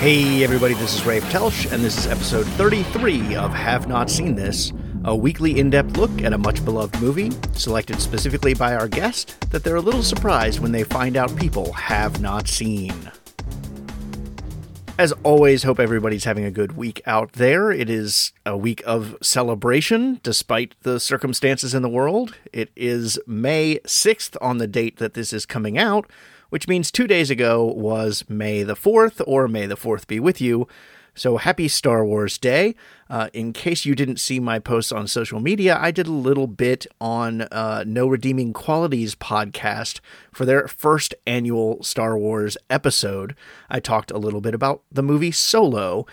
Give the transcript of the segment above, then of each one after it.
Hey everybody, this is Ray Petelsch, and this is episode 33 of Have Not Seen This, a weekly in-depth look at a much-beloved movie, selected specifically by our guest, that they're a little surprised when they find out people have not seen. As always, hope everybody's having a good week out there. It is a week of celebration, despite the circumstances in the world. It is May 6th on the date that this is coming out, which means 2 days ago was May the 4th, or May the 4th be with you. So happy Star Wars Day. In case you didn't see my posts on social media, I did a little bit on No Redeeming Qualities podcast for their first annual Star Wars episode. I talked a little bit about the movie Solo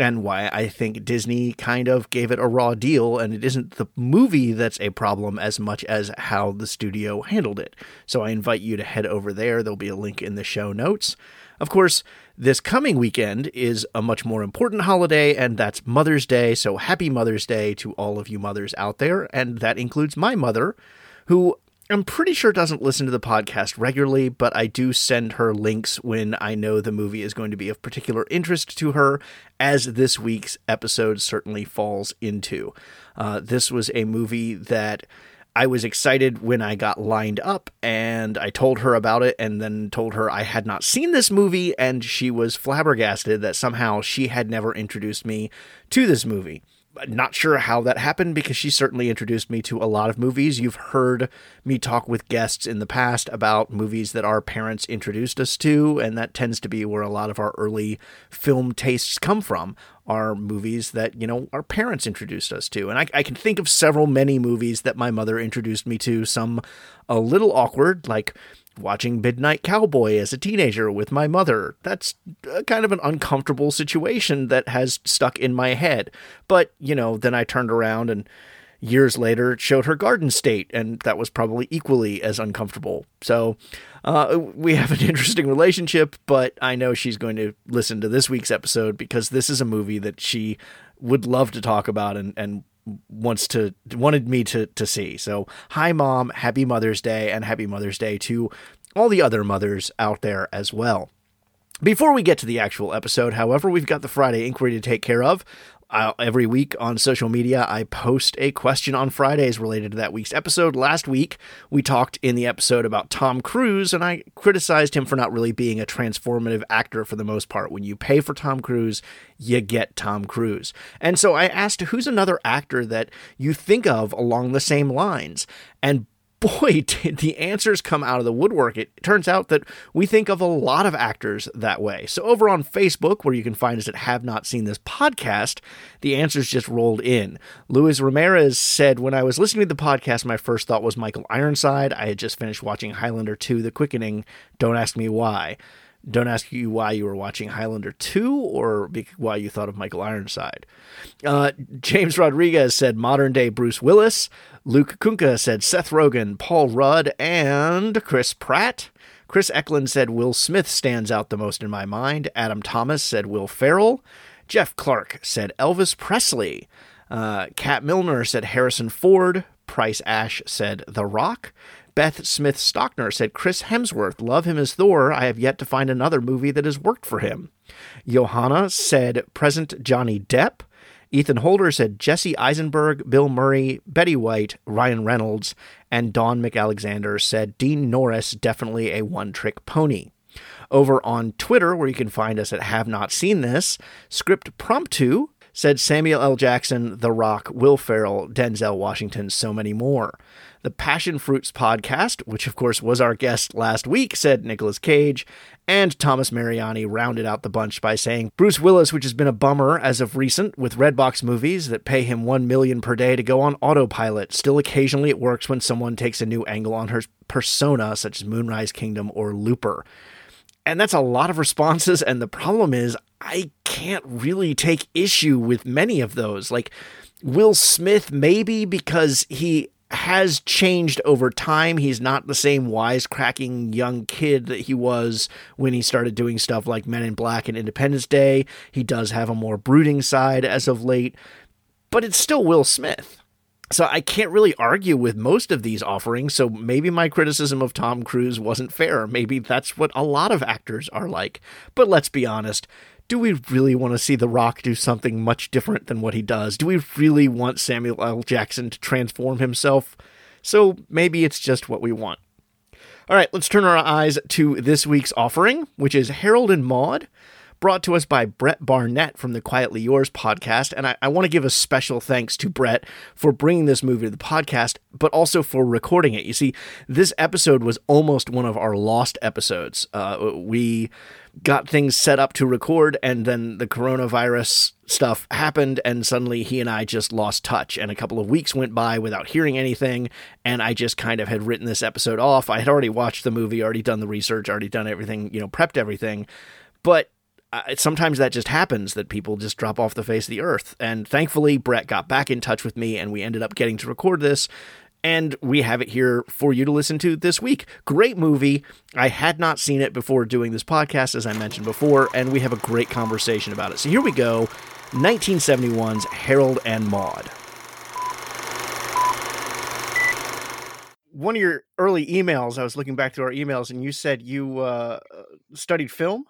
and why I think Disney kind of gave it a raw deal, and it isn't the movie that's a problem as much as how the studio handled it. So I invite you to head over there. There'll be a link in the show notes. Of course, this coming weekend is a much more important holiday, and that's Mother's Day, so happy Mother's Day to all of you mothers out there, and that includes my mother, who I'm pretty sure doesn't listen to the podcast regularly, but I do send her links when I know the movie is going to be of particular interest to her, as this week's episode certainly falls into. This was a movie that I was excited when I got lined up, and I told her about it and then told her I had not seen this movie, and she was flabbergasted that somehow she had never introduced me to this movie. Not sure how that happened, because she certainly introduced me to a lot of movies. You've heard me talk with guests in the past about movies that our parents introduced us to, and that tends to be where a lot of our early film tastes come from, are movies that, you know, our parents introduced us to. And I can think of many movies that my mother introduced me to, some a little awkward, like watching Midnight Cowboy as a teenager with my mother. That's kind of an uncomfortable situation that has stuck in my head. But, you know, then I turned around and years later showed her Garden State, and that was probably equally as uncomfortable. So we have an interesting relationship, but I know she's going to listen to this week's episode because this is a movie that she would love to talk about and wanted me to see. So hi, Mom, happy Mother's Day, and happy Mother's Day to all the other mothers out there as well. Before we get to the actual episode, however, we've got the Friday inquiry to take care of. Every week on social media, I post a question on Fridays related to that week's episode. Last week, we talked in the episode about Tom Cruise, and I criticized him for not really being a transformative actor for the most part. When you pay for Tom Cruise, you get Tom Cruise. And so I asked, who's another actor that you think of along the same lines? And boy, did the answers come out of the woodwork. It turns out that we think of a lot of actors that way. So over on Facebook, where you can find us at Have Not Seen This Podcast, the answers just rolled in. Luis Ramirez said, when I was listening to the podcast, my first thought was Michael Ironside. I had just finished watching Highlander 2, The Quickening. Don't ask me why. Don't ask you why you were watching Highlander 2 or why you thought of Michael Ironside. James Rodriguez said modern-day Bruce Willis. Luke Kunkka said Seth Rogen, Paul Rudd, and Chris Pratt. Chris Eklund said Will Smith stands out the most in my mind. Adam Thomas said Will Ferrell. Jeff Clark said Elvis Presley. Kat Milner said Harrison Ford. Price Ash said The Rock. Beth Smith Stockner said Chris Hemsworth. Love him as Thor. I have yet to find another movie that has worked for him. Johanna said present Johnny Depp. Ethan Holder said Jesse Eisenberg, Bill Murray, Betty White, Ryan Reynolds, and Don McAlexander said Dean Norris, definitely a one-trick pony. Over on Twitter, where you can find us at Have Not Seen This, Script Promptu said Samuel L. Jackson, The Rock, Will Ferrell, Denzel Washington, so many more. The Passion Fruits podcast, which of course was our guest last week, said Nicolas Cage, and Thomas Mariani rounded out the bunch by saying Bruce Willis, which has been a bummer as of recent with Redbox movies that pay him $1 million per day to go on autopilot. Still, occasionally it works when someone takes a new angle on her persona, such as Moonrise Kingdom or Looper. And that's a lot of responses, and the problem is I can't really take issue with many of those. Like Will Smith, maybe, because he has changed over time. He's not the same wisecracking young kid that he was when he started doing stuff like Men in Black and Independence Day. He does have a more brooding side as of late, but it's still Will Smith. So I can't really argue with most of these offerings. So maybe my criticism of Tom Cruise wasn't fair. Maybe that's what a lot of actors are like. But let's be honest, do we really want to see The Rock do something much different than what he does? Do we really want Samuel L. Jackson to transform himself? So maybe it's just what we want. All right, let's turn our eyes to this week's offering, which is Harold and Maude, brought to us by Brett Barnett from the Quietly Yours podcast. And I want to give a special thanks to Brett for bringing this movie to the podcast, but also for recording it. You see, this episode was almost one of our lost episodes. We got things set up to record, and then the coronavirus stuff happened, and suddenly he and I just lost touch, and a couple of weeks went by without hearing anything, and I just kind of had written this episode off. I had already watched the movie, already done the research, already done everything, prepped everything, but sometimes that just happens, that people just drop off the face of the earth. And thankfully, Brett got back in touch with me, and we ended up getting to record this, and we have it here for you to listen to this week. Great movie. I had not seen it before doing this podcast, as I mentioned before, and we have a great conversation about it. So here we go, 1971's Harold and Maude. One of your early emails, I was looking back through our emails, and you said you studied film?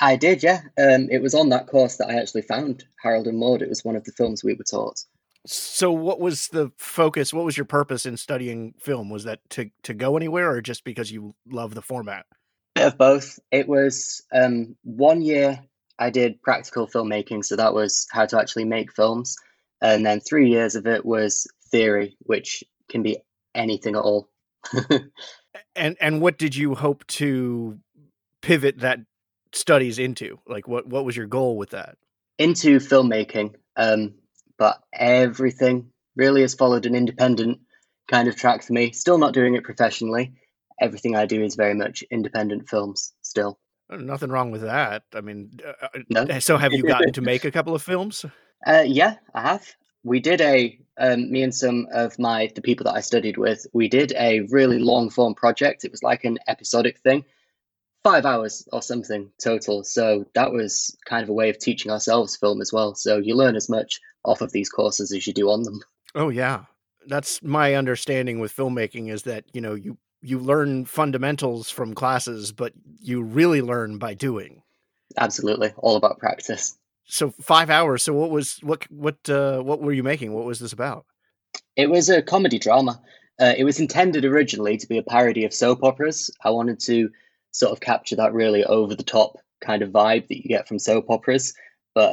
I did, yeah. It was on that course that I actually found Harold and Maude. It was one of the films we were taught. So what was the focus? What was your purpose in studying film? Was that to go anywhere, or just because you love the format? A bit of both. It was 1 year I did practical filmmaking, so that was how to actually make films. And then 3 years of it was theory, which can be anything at all. And what did you hope to pivot that studies into? Like, what was your goal with that? Into filmmaking, but everything really has followed an independent kind of track for me. Still not doing it professionally. Everything I do is very much independent films still. Nothing wrong with that. I mean, no. So have you gotten to make a couple of films? Yeah, I have. We did me and some of the people that I studied with, we did a really long form project. It was like an episodic thing. 5 hours or something total. So that was kind of a way of teaching ourselves film as well. So you learn as much off of these courses as you do on them. Oh yeah. That's my understanding with filmmaking, is that, you learn fundamentals from classes, but you really learn by doing. Absolutely. All about practice. So 5 hours. So what were you making? What was this about? It was a comedy drama. It was intended originally to be a parody of soap operas. I wanted to sort of capture that really over-the-top kind of vibe that you get from soap operas. But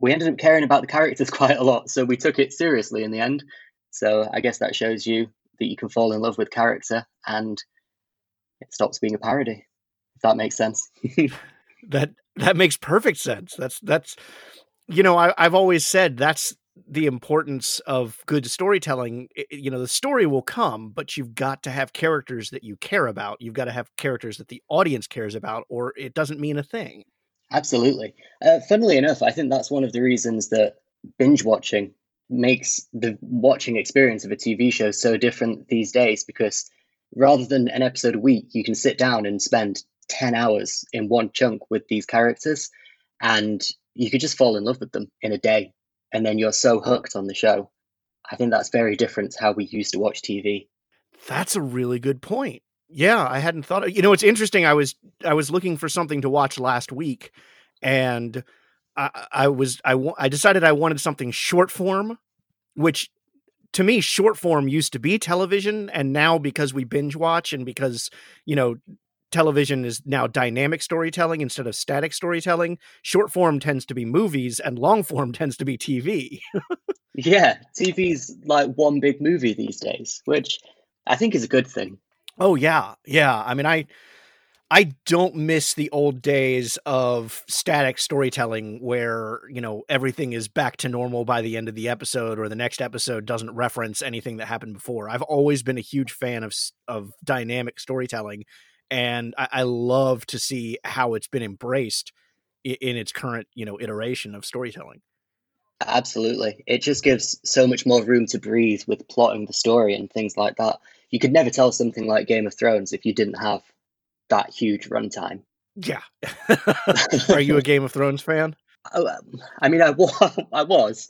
we ended up caring about the characters quite a lot, so we took it seriously in the end. So I guess that shows you that you can fall in love with character, and it stops being a parody, if that makes sense. That makes perfect sense. That's I've always said that's the importance of good storytelling. The story will come, but you've got to have characters that you care about. You've got to have characters that the audience cares about, or it doesn't mean a thing. Absolutely. Funnily enough, I think that's one of the reasons that binge watching makes the watching experience of a TV show so different these days, because rather than an episode a week, you can sit down and spend 10 hours in one chunk with these characters, and you could just fall in love with them in a day. And then you're so hooked on the show. I think that's very different to how we used to watch TV. That's a really good point. Yeah, I hadn't thought of, it's interesting. I was looking for something to watch last week, and I decided I wanted something short form, which to me, short form used to be television. And now, because we binge watch, and because, television is now dynamic storytelling instead of static storytelling, short form tends to be movies and long form tends to be TV. Yeah, TV's like one big movie these days, which I think is a good thing. Oh yeah. Yeah. I mean, I don't miss the old days of static storytelling where, everything is back to normal by the end of the episode, or the next episode doesn't reference anything that happened before. I've always been a huge fan of dynamic storytelling. And I love to see how it's been embraced in its current, iteration of storytelling. Absolutely. It just gives so much more room to breathe with plotting the story and things like that. You could never tell something like Game of Thrones if you didn't have that huge runtime. Yeah. Are you a Game of Thrones fan? I mean, I was.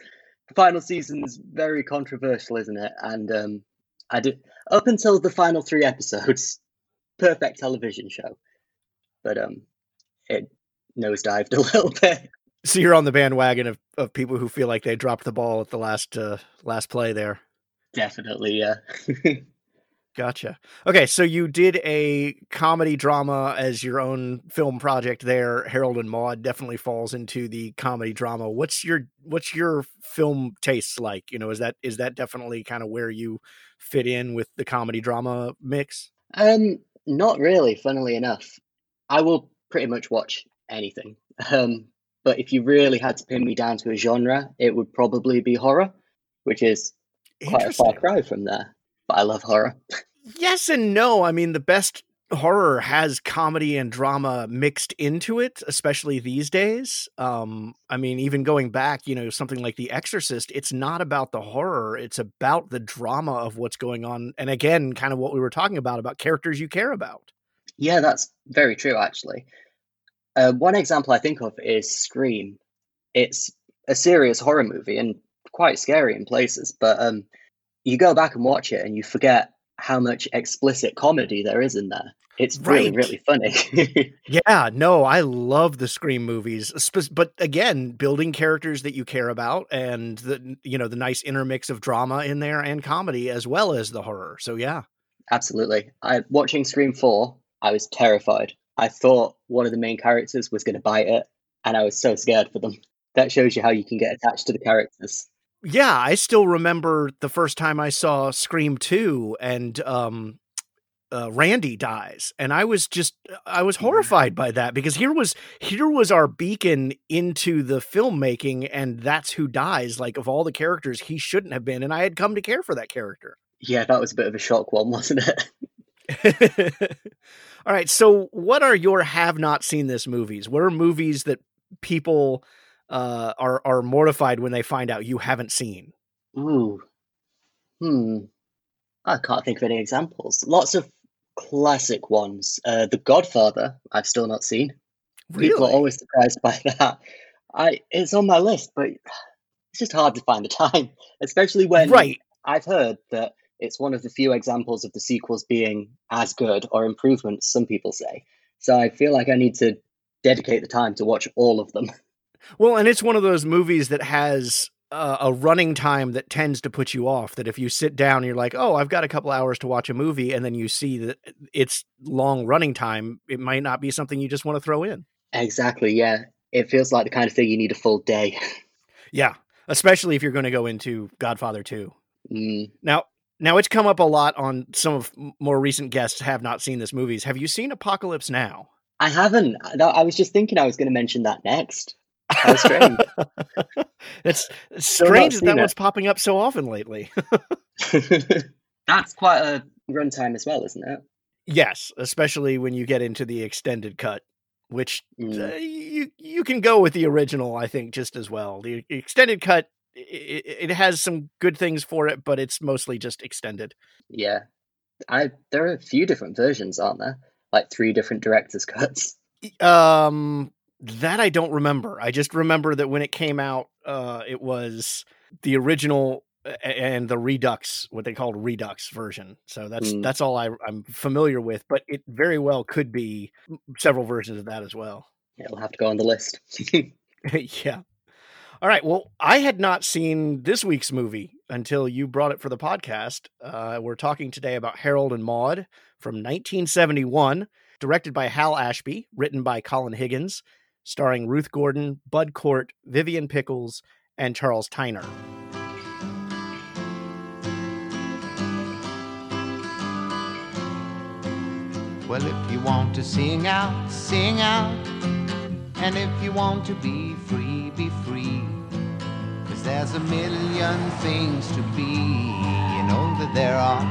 The final season's very controversial, isn't it? And I did up until the final three episodes. Perfect television show, but nosedived a little bit. So you're on the bandwagon of people who feel like they dropped the ball at the last play there. Definitely, yeah. Gotcha. Okay, so you did a comedy drama as your own film project there. Harold and Maude definitely falls into the comedy drama. What's your film tastes like? You know, is that definitely kind of where you fit in with the comedy drama mix? Not really, funnily enough. I will pretty much watch anything. But if you really had to pin me down to a genre, it would probably be horror, which is quite a far cry from there. But I love horror. Yes and no. I mean, the best horror has comedy and drama mixed into it, especially these days. I mean, even going back, you know, something like The Exorcist, it's not about the horror. It's about the drama of what's going on. And again, kind of what we were talking about characters you care about. Yeah, that's very true, actually. One example I think of is Scream. It's a serious horror movie and quite scary in places, but you go back and watch it and you forget how much explicit comedy there is in there. It's really, really funny. Yeah, no, I love the Scream movies, but again, building characters that you care about and the nice intermix of drama in there and comedy as well as the horror. So yeah, absolutely. Watching Scream 4, I was terrified. I thought one of the main characters was going to bite it and I was so scared for them. That shows you how you can get attached to the characters. Yeah, I still remember the first time I saw Scream 2 and Randy dies. And I was horrified by that because here was our beacon into the filmmaking. And that's who dies. Like, of all the characters, he shouldn't have been. And I had come to care for that character. Yeah, that was a bit of a shock one, wasn't it? All right. So what are your have not seen this movies? What are movies that people are mortified when they find out you haven't seen? Ooh. I can't think of any examples. Lots of classic ones. The Godfather, I've still not seen. Really? People are always surprised by that. It's on my list, but it's just hard to find the time, especially when I've heard that it's one of the few examples of the sequels being as good or improvements, some people say. So I feel like I need to dedicate the time to watch all of them. Well, and it's one of those movies that has a running time that tends to put you off, that if you sit down and you're like, oh, I've got a couple hours to watch a movie, and then you see that it's long running time, it might not be something you just want to throw in. Exactly, yeah. It feels like the kind of thing you need a full day. Yeah, especially if you're going to go into Godfather 2. Mm. Now, it's come up a lot on some of more recent guests have not seen this movies. Have you seen Apocalypse Now? I haven't. I was just thinking I was going to mention that next. How strange. It's strange that one's popping up so often lately. That's quite a runtime as well, isn't it? Yes, especially when you get into the extended cut, which you can go with the original, I think, just as well. The extended cut, it has some good things for it, but it's mostly just extended. Yeah. There are a few different versions, aren't there? Like 3 different director's cuts. That I don't remember. I just remember that when it came out, it was the original and the Redux, what they called Redux version. So that's all I'm familiar with, but it very well could be several versions of that as well. It'll have to go on the list. Yeah. All right. Well, I had not seen this week's movie until you brought it for the podcast. We're talking today about Harold and Maude from 1971, directed by Hal Ashby, written by Colin Higgins, starring Ruth Gordon, Bud Cort, Vivian Pickles, and Charles Tyner. Well, if you want to sing out, sing out. And if you want to be free, be free. 'Cause there's a million things to be, you know that there are.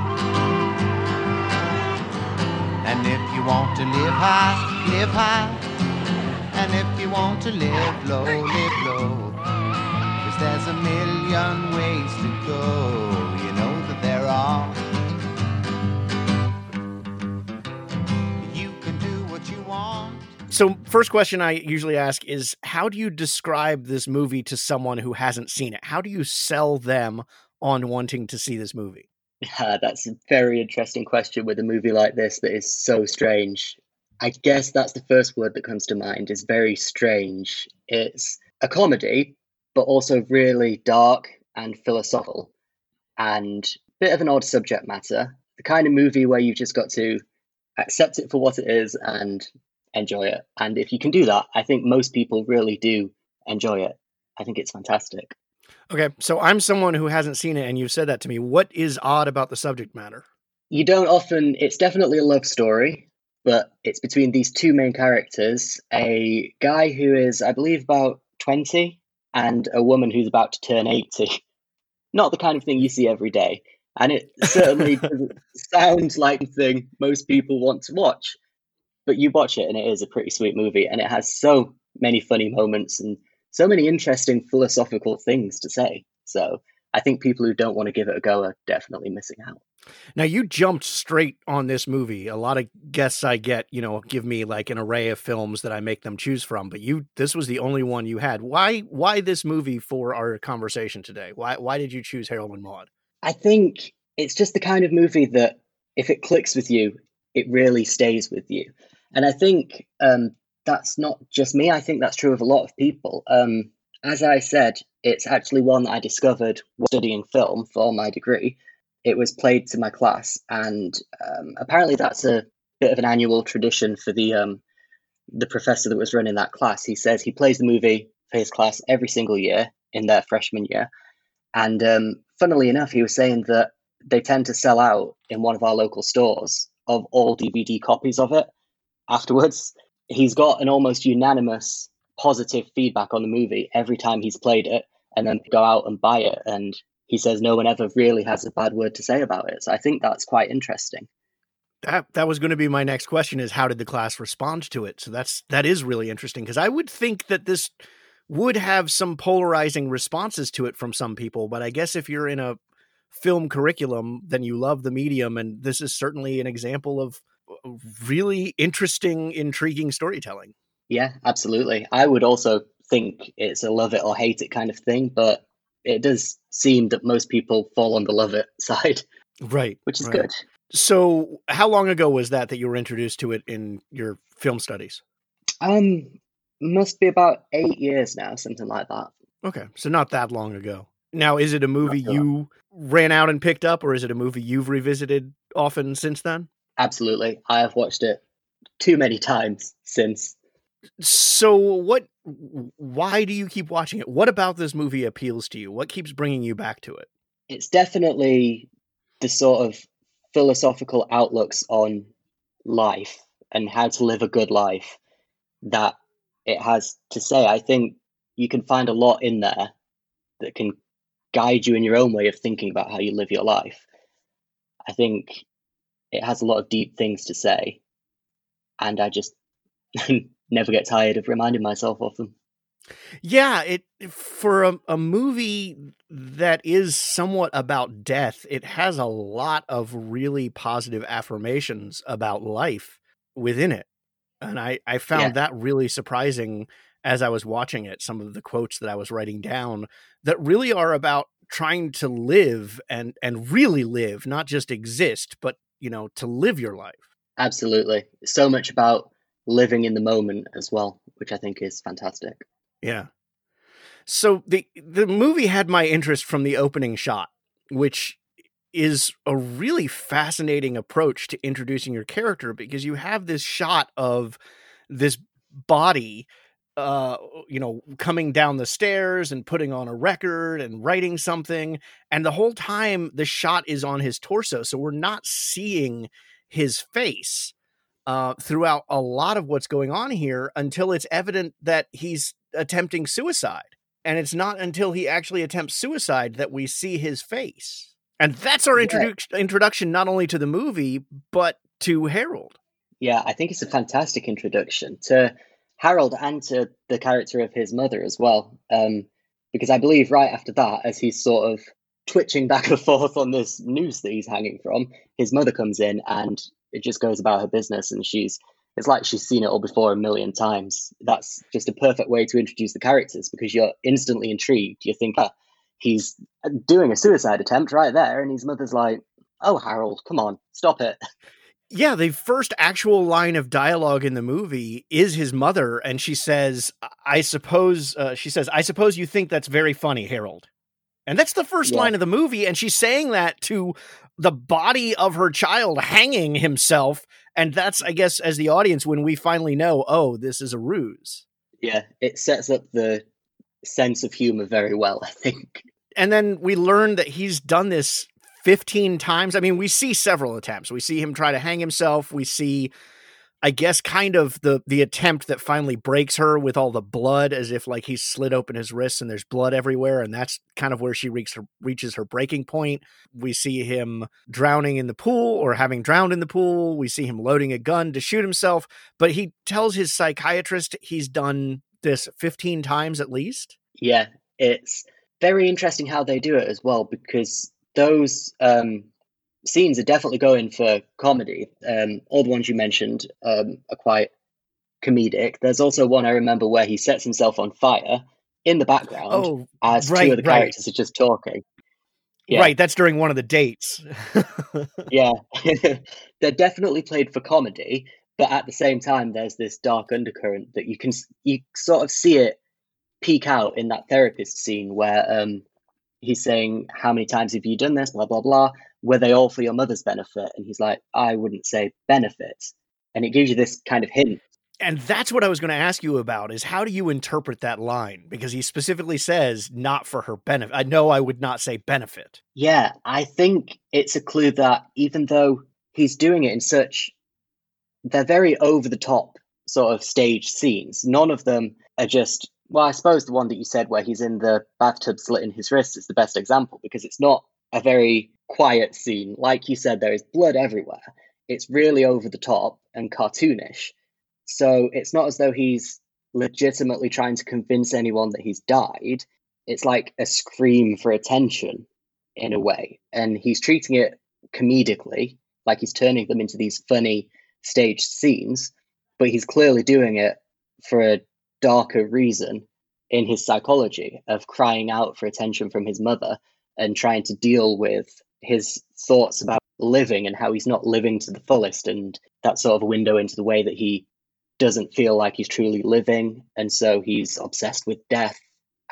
And if you want to live high, live high. And if you want to live low, live low. 'Cause there's a million ways to go, you know that there are. You can do what you want. So first question I usually ask is, how do you describe this movie to someone who hasn't seen it? How do you sell them on wanting to see this movie? Yeah, that's a very interesting question with a movie like this that is so strange. I guess that's the first word that comes to mind, is very strange. It's a comedy, but also really dark and philosophical and a bit of an odd subject matter. The kind of movie where you've just got to accept it for what it is and enjoy it. And if you can do that, I think most people really do enjoy it. I think it's fantastic. Okay, so I'm someone who hasn't seen it, and you've said that to me. What is odd about the subject matter? It's definitely a love story, but it's between these two main characters, a guy who is, I believe, about 20, and a woman who's about to turn 80. Not the kind of thing you see every day. And it certainly doesn't sound like the thing most people want to watch. But you watch it, and it is a pretty sweet movie, and it has so many funny moments and so many interesting philosophical things to say. So I think people who don't want to give it a go are definitely missing out. Now, you jumped straight on this movie. A lot of guests I get, give me like an array of films that I make them choose from, but this was the only one you had. Why this movie for our conversation today? Why did you choose Harold and Maude? I think it's just the kind of movie that if it clicks with you, it really stays with you. And I think that's not just me. I think that's true of a lot of people. As I said, it's actually one that I discovered while studying film for my degree. It was played to my class. And apparently that's a bit of an annual tradition for the professor that was running that class. He says he plays the movie for his class every single year in their freshman year. And funnily enough, he was saying that they tend to sell out in one of our local stores of all DVD copies of it afterwards. He's got an almost unanimous positive feedback on the movie every time he's played it, and then go out and buy it. And he says no one ever really has a bad word to say about it. So I think that's quite interesting. That was going to be my next question, is how did the class respond to it? So that is really interesting, because I would think that this would have some polarizing responses to it from some people. But I guess if you're in a film curriculum, then you love the medium. And this is certainly an example of really interesting, intriguing storytelling. Yeah, absolutely. I would also think it's a love it or hate it kind of thing, but it does seem that most people fall on the love it side. Right. Which is good. So how long ago was that you were introduced to it in your film studies? Must be about 8 years now, something like that. Okay. So not that long ago. Now, is it a movie you ran out and picked up, or is it a movie you've revisited often since then? Absolutely. I have watched it too many times since. So why do you keep watching it? What about this movie appeals to you? What keeps bringing you back to it? It's definitely the sort of philosophical outlooks on life and how to live a good life that it has to say. I think you can find a lot in there that can guide you in your own way of thinking about how you live your life. I think it has a lot of deep things to say, and I just never get tired of reminding myself of them. Yeah, for a movie that is somewhat about death, it has a lot of really positive affirmations about life within it. And I found that really surprising as I was watching it, some of the quotes that I was writing down that really are about trying to live and really live, not just exist, but, to live your life. Absolutely. So much about living in the moment as well, which I think is fantastic. Yeah. So the movie had my interest from the opening shot, which is a really fascinating approach to introducing your character, because you have this shot of this body, coming down the stairs and putting on a record and writing something. And the whole time the shot is on his torso. So we're not seeing his face throughout a lot of what's going on here until it's evident that he's attempting suicide. And it's not until he actually attempts suicide that we see his face. And that's our introduction not only to the movie, but to Harold. Yeah, I think it's a fantastic introduction to Harold and to the character of his mother as well. Because I believe right after that, as he's sort of twitching back and forth on this noose that he's hanging from, his mother comes in and it just goes about her business. And it's like she's seen it all before a million times. That's just a perfect way to introduce the characters, because you're instantly intrigued. You think, he's doing a suicide attempt right there. And his mother's like, oh, Harold, come on, stop it. Yeah, the first actual line of dialogue in the movie is his mother, and she says, I suppose you think that's very funny, Harold. And that's the first line of the movie, and she's saying that to the body of her child hanging himself, and that's, I guess, as the audience, when we finally know, oh, this is a ruse. Yeah, it sets up the sense of humor very well, I think. And then we learn that he's done this 15 times. I mean, we see several attempts. We see him try to hang himself. We see, I guess, kind of the attempt that finally breaks her with all the blood, as if like he slit open his wrists and there's blood everywhere. And that's kind of where she reaches her breaking point. We see him drowning in the pool, or having drowned in the pool. We see him loading a gun to shoot himself. But he tells his psychiatrist he's done this 15 times at least. Yeah, it's very interesting how they do it as well, because those scenes are definitely going for comedy. All the ones you mentioned are quite comedic. There's also one I remember where he sets himself on fire in the background two of the characters are just talking. Yeah. Right, that's during one of the dates. Yeah. They're definitely played for comedy, but at the same time, there's this dark undercurrent that you sort of see it peek out in that therapist scene where he's saying, how many times have you done this? Blah, blah, blah. Were they all for your mother's benefit? And he's like, I wouldn't say benefits. And it gives you this kind of hint. And that's what I was going to ask you about, is how do you interpret that line? Because he specifically says, not for her benefit. I know I would not say benefit. Yeah, I think it's a clue that even though he's doing it in such, they're very over the top sort of stage scenes. None of them are just, well, I suppose the one that you said where he's in the bathtub slitting his wrists is the best example, because it's not a very quiet scene. Like you said, there is blood everywhere. It's really over the top and cartoonish. So it's not as though he's legitimately trying to convince anyone that he's died. It's like a scream for attention in a way. And he's treating it comedically, like he's turning them into these funny staged scenes, but he's clearly doing it for a darker reason in his psychology of crying out for attention from his mother and trying to deal with his thoughts about living and how he's not living to the fullest, and that sort of a window into the way that he doesn't feel like he's truly living, and so he's obsessed with death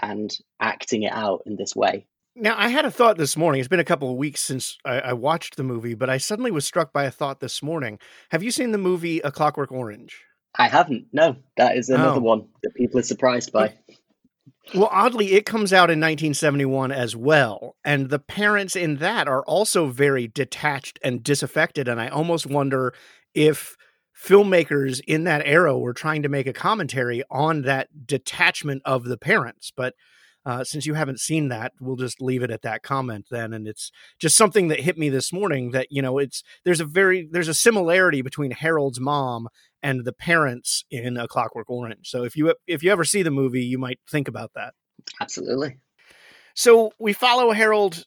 and acting it out in this way. Now, I had a thought this morning. It's been a couple of weeks since I watched the movie, but I suddenly was struck by a thought this morning. Have you seen the movie A Clockwork Orange? I haven't. No, that is another one that people are surprised by. Well, oddly, it comes out in 1971 as well. And the parents in that are also very detached and disaffected. And I almost wonder if filmmakers in that era were trying to make a commentary on that detachment of the parents. But since you haven't seen that, we'll just leave it at that comment then. And it's just something that hit me this morning that, you know, there's a similarity between Harold's mom and the parents in A Clockwork Orange. So if you ever see the movie, you might think about that. Absolutely. So we follow Harold.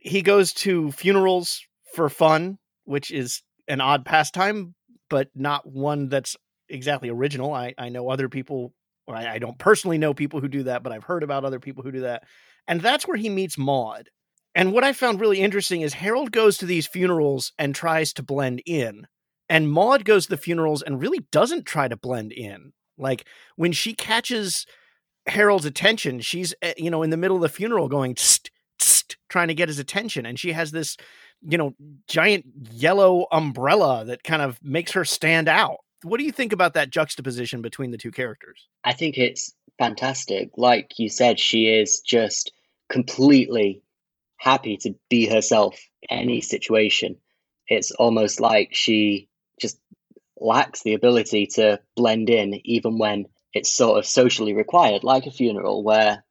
He goes to funerals for fun, which is an odd pastime, but not one that's exactly original. I know other people. I don't personally know people who do that, but I've heard about other people who do that. And that's where he meets Maude. And what I found really interesting is Harold goes to these funerals and tries to blend in. And Maude goes to the funerals and really doesn't try to blend in. Like when she catches Harold's attention, she's, you know, in the middle of the funeral going, tst, tst, trying to get his attention. And she has this, you know, giant yellow umbrella that kind of makes her stand out. What do you think about that juxtaposition between the two characters? I think it's fantastic. Like you said, she is just completely happy to be herself in any situation. It's almost like she just lacks the ability to blend in, even when it's sort of socially required, like a funeral, where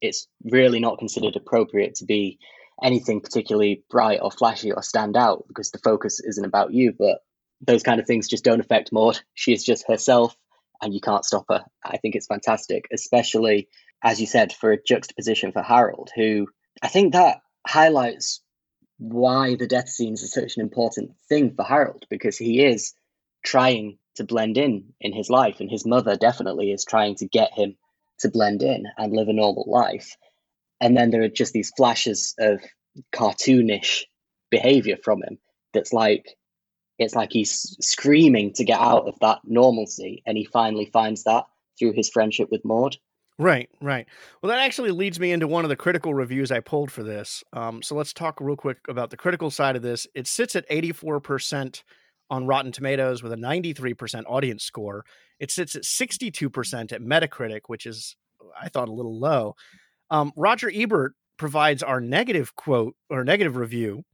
it's really not considered appropriate to be anything particularly bright or flashy or stand out, because the focus isn't about you, but those kind of things just don't affect Maude. She is just herself and you can't stop her. I think it's fantastic, especially, as you said, for a juxtaposition for Harold, who I think that highlights why the death scenes are such an important thing for Harold, because he is trying to blend in his life, and his mother definitely is trying to get him to blend in and live a normal life. And then there are just these flashes of cartoonish behavior from him that's like, It's like he's screaming to get out of that normalcy, and he finally finds that through his friendship with Maude. Right, right. Well, that actually leads me into one of the critical reviews I pulled for this. So let's talk real quick about the critical side of this. It sits at 84% on Rotten Tomatoes with a 93% audience score. It sits at 62% at Metacritic, which is, I thought, a little low. Roger Ebert provides our negative quote or negative review,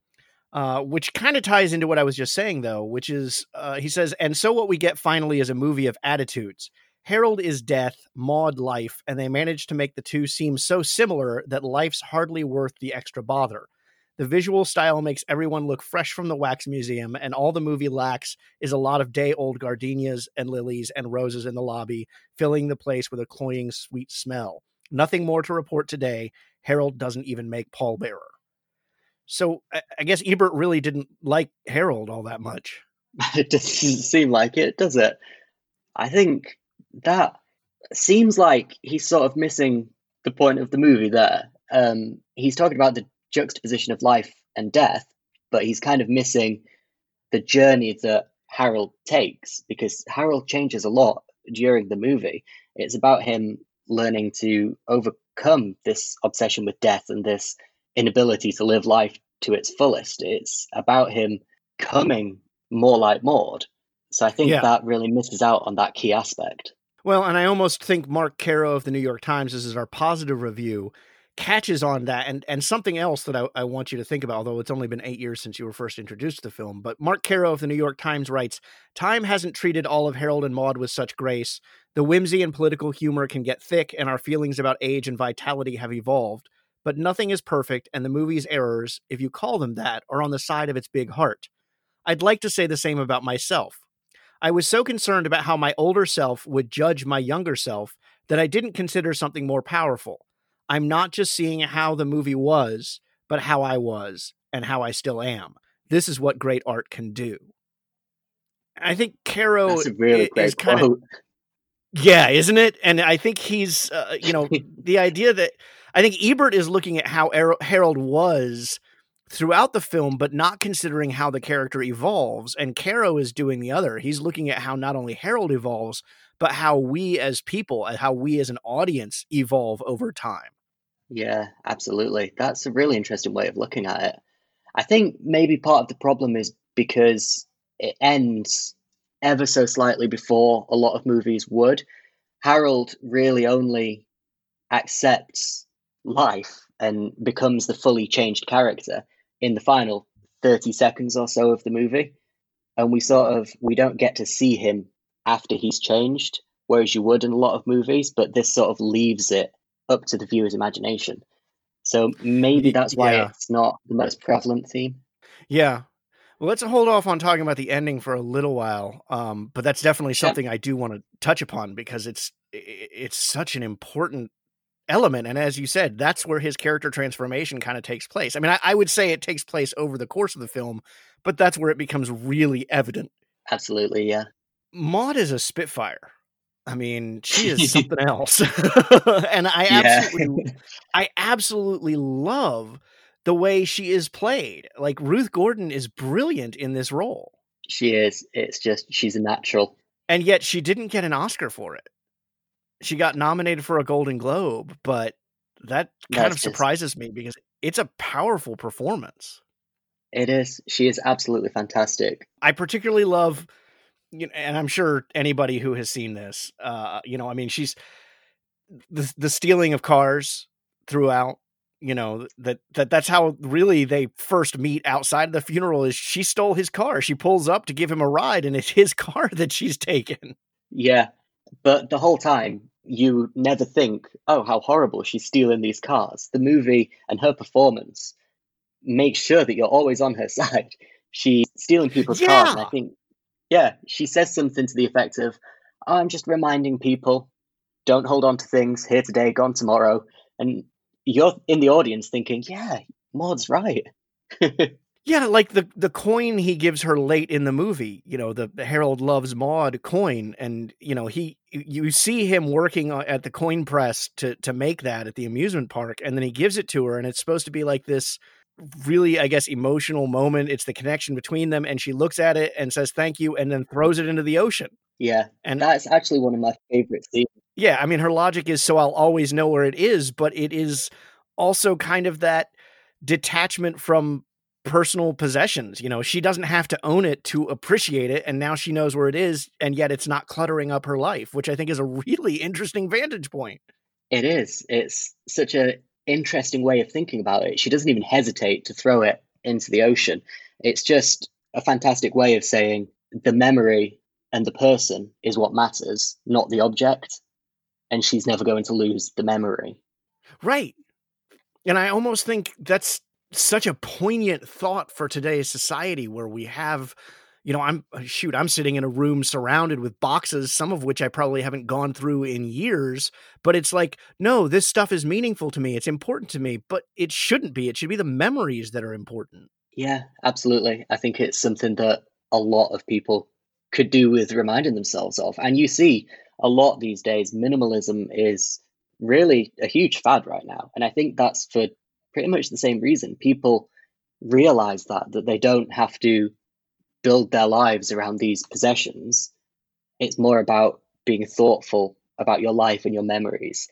which kind of ties into what I was just saying, though, which is he says, "And so what we get finally is a movie of attitudes. Harold is death, Maude life, and they manage to make the two seem so similar that life's hardly worth the extra bother. The visual style makes everyone look fresh from the wax museum, and all the movie lacks is a lot of day-old gardenias and lilies and roses in the lobby, filling the place with a cloying sweet smell. Nothing more to report today. Harold doesn't even make pallbearer." So I guess Ebert really didn't like Harold all that much. It doesn't seem like it, does it? I think that seems like he's sort of missing the point of the movie there. He's talking about the juxtaposition of life and death, but he's kind of missing the journey that Harold takes, because Harold changes a lot during the movie. It's about him learning to overcome this obsession with death and this inability to live life to its fullest. It's about him coming more like Maude. So I think that really misses out on that key aspect. Well, and I almost think Mark Caro of the New York Times, this is our positive review, catches on that. And something else that I want you to think about, although it's only been 8 years since you were first introduced to the film, but Mark Caro of the New York Times writes, "Time hasn't treated all of Harold and Maude with such grace. The whimsy and political humor can get thick, and our feelings about age and vitality have evolved. But nothing is perfect, and the movie's errors, if you call them that, are on the side of its big heart. I'd like to say the same about myself. I was so concerned about how my older self would judge my younger self that I didn't consider something more powerful. I'm not just seeing how the movie was, but how I was and how I still am. This is what great art can do." I think Caro really is kind of... Yeah, isn't it? And I think he's, the idea that I think Ebert is looking at how Harold was throughout the film, but not considering how the character evolves. And Caro is doing the other. He's looking at how not only Harold evolves, but how we as people and how we as an audience evolve over time. Yeah, absolutely. That's a really interesting way of looking at it. I think maybe part of the problem is because it ends ever so slightly before a lot of movies would. Harold really only accepts life and becomes the fully changed character in the final 30 seconds or so of the movie. And we don't get to see him after he's changed, whereas you would in a lot of movies, but this sort of leaves it up to the viewer's imagination. So maybe that's why it's not the most prevalent theme. Yeah. Well, let's hold off on talking about the ending for a little while, but that's definitely something I do want to touch upon, because it's such an important element. And as you said, that's where his character transformation kind of takes place. I mean, I would say it takes place over the course of the film, but that's where it becomes really evident. Absolutely, yeah. Maude is a spitfire. I mean, she is something else. And I absolutely love the way she is played. Like, Ruth Gordon is brilliant in this role. She is. It's just, she's a natural. And yet she didn't get an Oscar for it. She got nominated for a Golden Globe, but that kind of surprises me, because it's a powerful performance. It is. She is absolutely fantastic. I particularly love, and I'm sure anybody who has seen this, I mean, she's the stealing of cars throughout. You know, that's how really they first meet outside of the funeral, is she stole his car. She pulls up to give him a ride, and it's his car that she's taken. Yeah. But the whole time you never think, oh, how horrible, she's stealing these cars. The movie and her performance make sure that you're always on her side. She's stealing people's cars. And I think, she says something to the effect of, oh, I'm just reminding people, don't hold on to things, here today, gone tomorrow. And you're in the audience thinking, Maude's right. Yeah, like the coin he gives her late in the movie, the Harold loves Maude coin. And, you see him working at the coin press to make that at the amusement park. And then he gives it to her. And it's supposed to be like this really, I guess, emotional moment. It's the connection between them. And she looks at it and says, thank you. And then throws it into the ocean. Yeah. And that's actually one of my favorite scenes. Yeah. I mean, her logic is, so I'll always know where it is, but it is also kind of that detachment from personal possessions. You know, she doesn't have to own it to appreciate it. And now she knows where it is. And yet it's not cluttering up her life, which I think is a really interesting vantage point. It is. It's such a interesting way of thinking about it. She doesn't even hesitate to throw it into the ocean. It's just a fantastic way of saying the memory and the person is what matters, not the object. And she's never going to lose the memory. Right. And I almost think that's such a poignant thought for today's society where we have, you know, I'm sitting in a room surrounded with boxes, some of which I probably haven't gone through in years, but it's like, no, this stuff is meaningful to me. It's important to me, but it shouldn't be. It should be the memories that are important. Yeah, absolutely. I think it's something that a lot of people could do with reminding themselves of. And you see a lot these days, minimalism is really a huge fad right now. And I think that's for pretty much the same reason. People realize that they don't have to build their lives around these possessions. It's more about being thoughtful about your life and your memories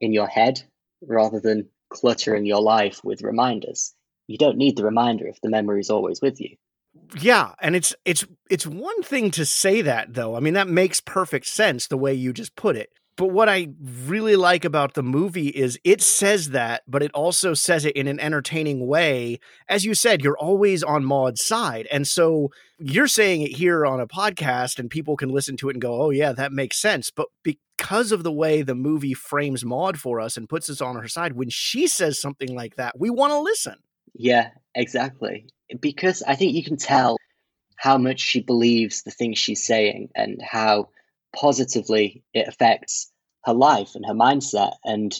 in your head rather than cluttering your life with reminders. You don't need the reminder if the memory is always with you. Yeah. And it's one thing to say that, though. I mean, that makes perfect sense the way you just put it. But what I really like about the movie is it says that, but it also says it in an entertaining way. As you said, you're always on Maude's side. And so you're saying it here on a podcast and people can listen to it and go, oh, yeah, that makes sense. But because of the way the movie frames Maude for us and puts us on her side, when she says something like that, we want to listen. Yeah, exactly. Because I think you can tell how much she believes the things she's saying and how positively it affects her life and her mindset. And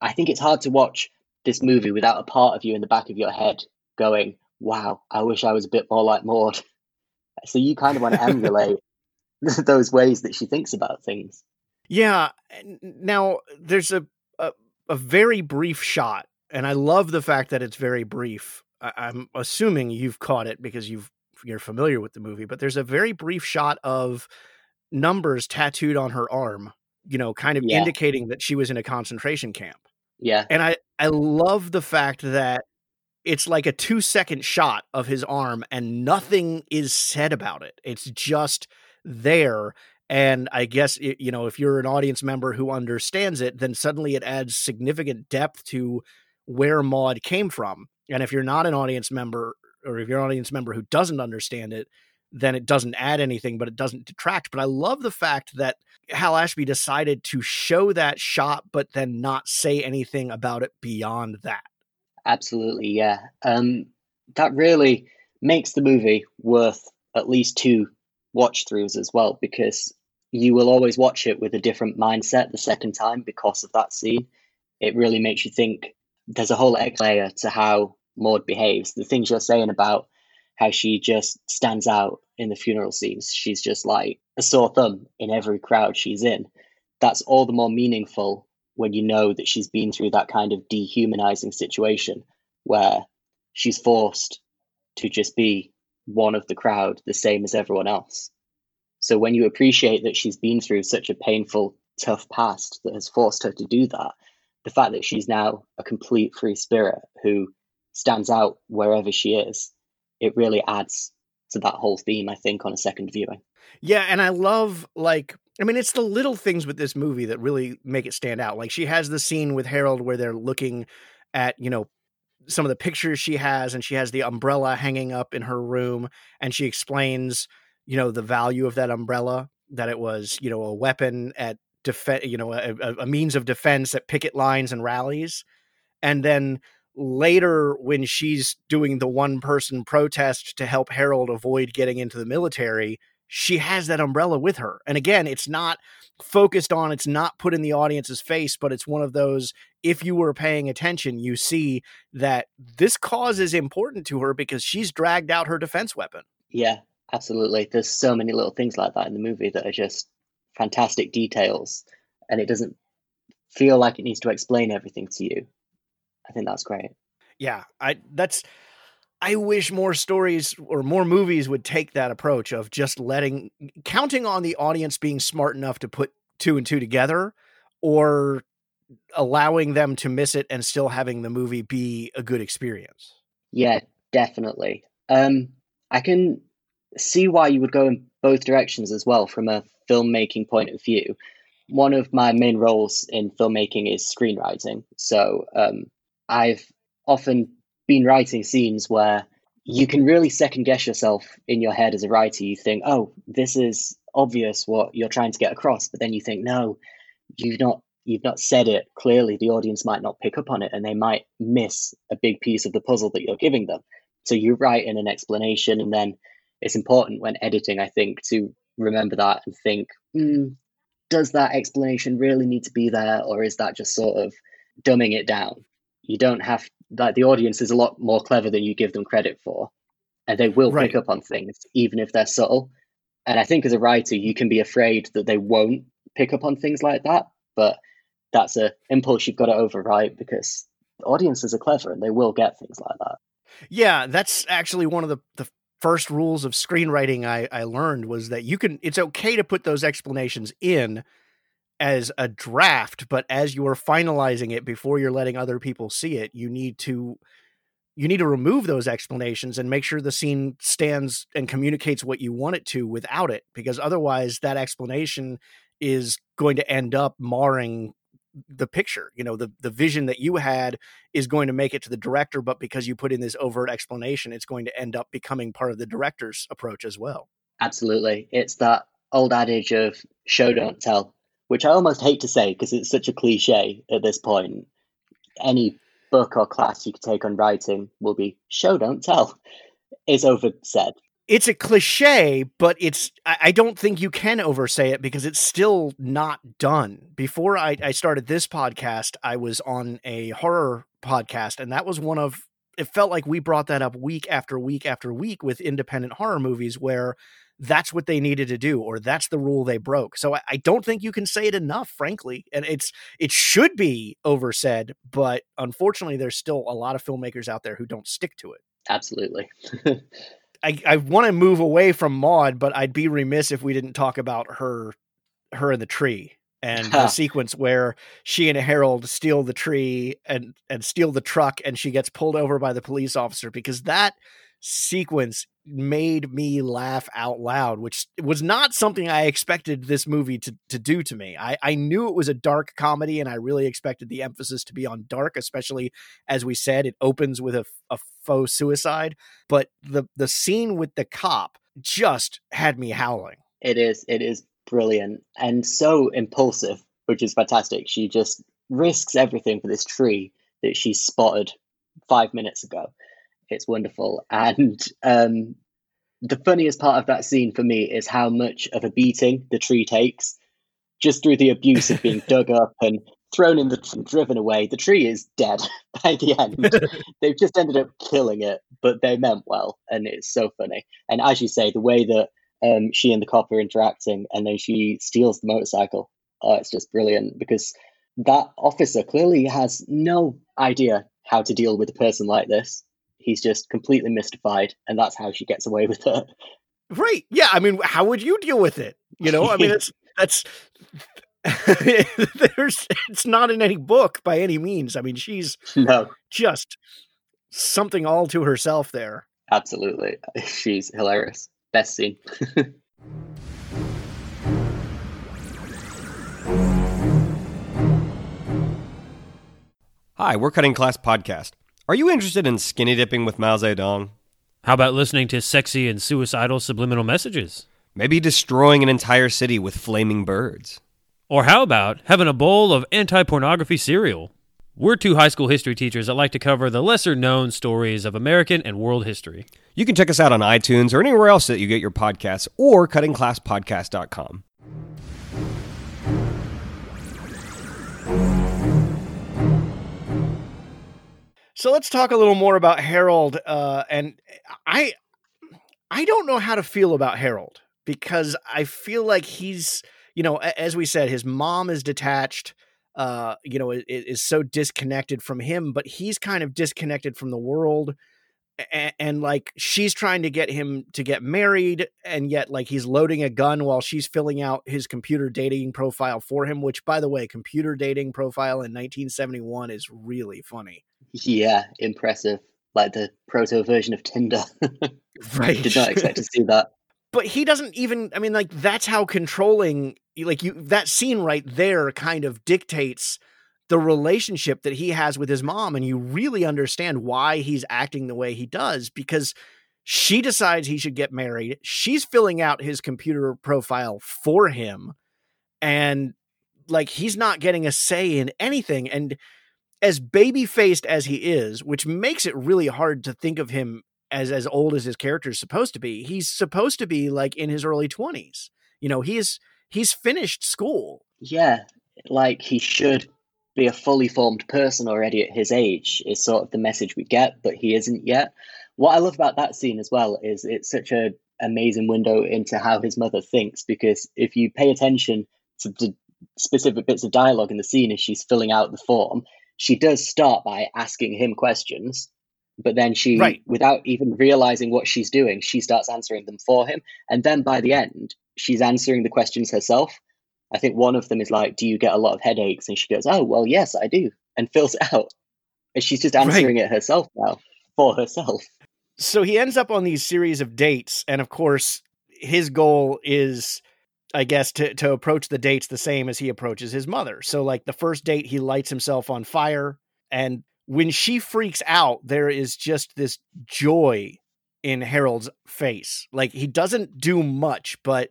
I think it's hard to watch this movie without a part of you in the back of your head going, wow, I wish I was a bit more like Maude. So you kind of want to emulate those ways that she thinks about things. Yeah. Now there's a very brief shot, and I love the fact that it's very brief. I'm assuming you've caught it because you're familiar with the movie, but there's a very brief shot of numbers tattooed on her arm, you know, kind of indicating that she was in a concentration camp. Yeah. And I love the fact that it's like a 2-second shot of his arm and nothing is said about it. It's just there. And I guess, you know, if you're an audience member who understands it, then suddenly it adds significant depth to where Maude came from. And if you're not an audience member, or if you're an audience member who doesn't understand it, then it doesn't add anything, but it doesn't detract. But I love the fact that Hal Ashby decided to show that shot, but then not say anything about it beyond that. Absolutely, yeah. That really makes the movie worth at least 2 watch-throughs as well, because you will always watch it with a different mindset the second time because of that scene. It really makes you think. There's a whole extra layer to how Maude behaves. The things you're saying about how she just stands out in the funeral scenes. She's just like a sore thumb in every crowd she's in. That's all the more meaningful when you know that she's been through that kind of dehumanizing situation where she's forced to just be one of the crowd, the same as everyone else. So when you appreciate that she's been through such a painful, tough past that has forced her to do that, the fact that she's now a complete free spirit who stands out wherever she is, it really adds to that whole theme, I think, on a second viewing. Yeah. And I love, it's the little things with this movie that really make it stand out. Like, she has the scene with Harold where they're looking at, you know, some of the pictures she has, and she has the umbrella hanging up in her room. And she explains, you know, the value of that umbrella, that it was, you know, a weapon at defense, you know, a means of defense at picket lines and rallies. And then later, when she's doing the one-person protest to help Harold avoid getting into the military, she has that umbrella with her. And again, it's not focused on, it's not put in the audience's face, but it's one of those, if you were paying attention, you see that this cause is important to her because she's dragged out her defense weapon. Yeah, absolutely. There's so many little things like that in the movie that are just fantastic details, and it doesn't feel like it needs to explain everything to you. I think that's great. Yeah, I wish more stories or more movies would take that approach of just counting on the audience being smart enough to put two and two together, or allowing them to miss it and still having the movie be a good experience. Yeah, definitely. I can see why you would go in both directions as well from a filmmaking point of view. One of my main roles in filmmaking is screenwriting. So I've often been writing scenes where you can really second guess yourself in your head as a writer. You think, oh, this is obvious what you're trying to get across. But then you think, no, you've not said it clearly. The audience might not pick up on it and they might miss a big piece of the puzzle that you're giving them. So you write in an explanation, and then it's important when editing, I think, to remember that and think, does that explanation really need to be there, or is that just sort of dumbing it down? You don't have, like, the audience is a lot more clever than you give them credit for, and they will pick up on things, even if they're subtle. And I think as a writer, you can be afraid that they won't pick up on things like that, but that's an impulse you've got to override because audiences are clever and they will get things like that. Yeah, that's actually one of the first rules of screenwriting I learned, was that it's okay to put those explanations in as a draft, but as you are finalizing it before you're letting other people see it, you need to remove those explanations and make sure the scene stands and communicates what you want it to without it, because otherwise that explanation is going to end up marring the picture. You know, the vision that you had is going to make it to the director, but because you put in this overt explanation, it's going to end up becoming part of the director's approach as well. Absolutely. It's that old adage of show, don't tell, which I almost hate to say because it's such a cliche at this point. Any book or class you could take on writing will be show, don't tell. It's oversaid. It's a cliche, but I don't think you can oversay it because it's still not done. Before I started this podcast, I was on a horror podcast, and that was it felt like we brought that up week after week after week with independent horror movies, where that's what they needed to do, or that's the rule they broke. So I don't think you can say it enough, frankly. And it should be oversaid, but unfortunately there's still a lot of filmmakers out there who don't stick to it. Absolutely. I want to move away from Maude, but I'd be remiss if we didn't talk about her in the tree and the sequence where she and Harold steal the tree and steal the truck, and she gets pulled over by the police officer, because that sequence made me laugh out loud, which was not something I expected this movie to do to me. I knew it was a dark comedy, and I really expected the emphasis to be on dark, especially, as we said, it opens with a faux suicide. But the scene with the cop just had me howling. It is brilliant and so impulsive, which is fantastic. She just risks everything for this tree that she spotted 5 minutes ago. It's wonderful. And the funniest part of that scene for me is how much of a beating the tree takes, just through the abuse of being dug up and thrown in and driven away. The tree is dead by the end. They've just ended up killing it, but they meant well. And it's so funny. And as you say, the way that she and the cop are interacting, and then she steals the motorcycle. Oh, it's just brilliant, because that officer clearly has no idea how to deal with a person like this. He's just completely mystified, and that's how she gets away with it. Right. Yeah. I mean, how would you deal with it? You know, I mean, that's it's not in any book by any means. I mean, she's just something all to herself there. Absolutely. She's hilarious. Best scene. Hi, we're Cutting Class Podcast. Are you interested in skinny dipping with Mao Zedong? How about listening to sexy and suicidal subliminal messages? Maybe destroying an entire city with flaming birds. Or how about having a bowl of anti-pornography cereal? We're two high school history teachers that like to cover the lesser-known stories of American and world history. You can check us out on iTunes or anywhere else that you get your podcasts, or cuttingclasspodcast.com. So let's talk a little more about Harold, and I don't know how to feel about Harold, because I feel like he's, you know, as we said, his mom is detached. you know, is so disconnected from him, but he's kind of disconnected from the world. And like, she's trying to get him to get married, and yet like he's loading a gun while she's filling out his computer dating profile for him, which, by the way, computer dating profile in 1971 is really funny. Yeah, impressive. Like the proto version of Tinder. Right. Did not expect to see that. But he doesn't even, I mean, like, that's how controlling, like, you, that scene right there kind of dictates the relationship that he has with his mom. And you really understand why he's acting the way he does, because she decides he should get married. She's filling out his computer profile for him, and like, he's not getting a say in anything. And as baby faced as he is, which makes it really hard to think of him as old as his character is supposed to be, he's supposed to be like in his early 20s, you know, he's finished school. Yeah. Like, he should be a fully formed person already at his age is sort of the message we get, but he isn't yet. What I love about that scene as well is it's such an amazing window into how his mother thinks, because if you pay attention to the specific bits of dialogue in the scene as she's filling out the form, she does start by asking him questions, but then she, without even realizing what she's doing, she starts answering them for him. And then by the end, she's answering the questions herself. I think one of them is like, do you get a lot of headaches? And she goes, oh, well, yes, I do. And fills it out. And she's just answering it herself now for herself. So he ends up on these series of dates. And of course, his goal is, I guess, to approach the dates the same as he approaches his mother. So like the first date, he lights himself on fire. And when she freaks out, there is just this joy in Harold's face. Like, he doesn't do much, but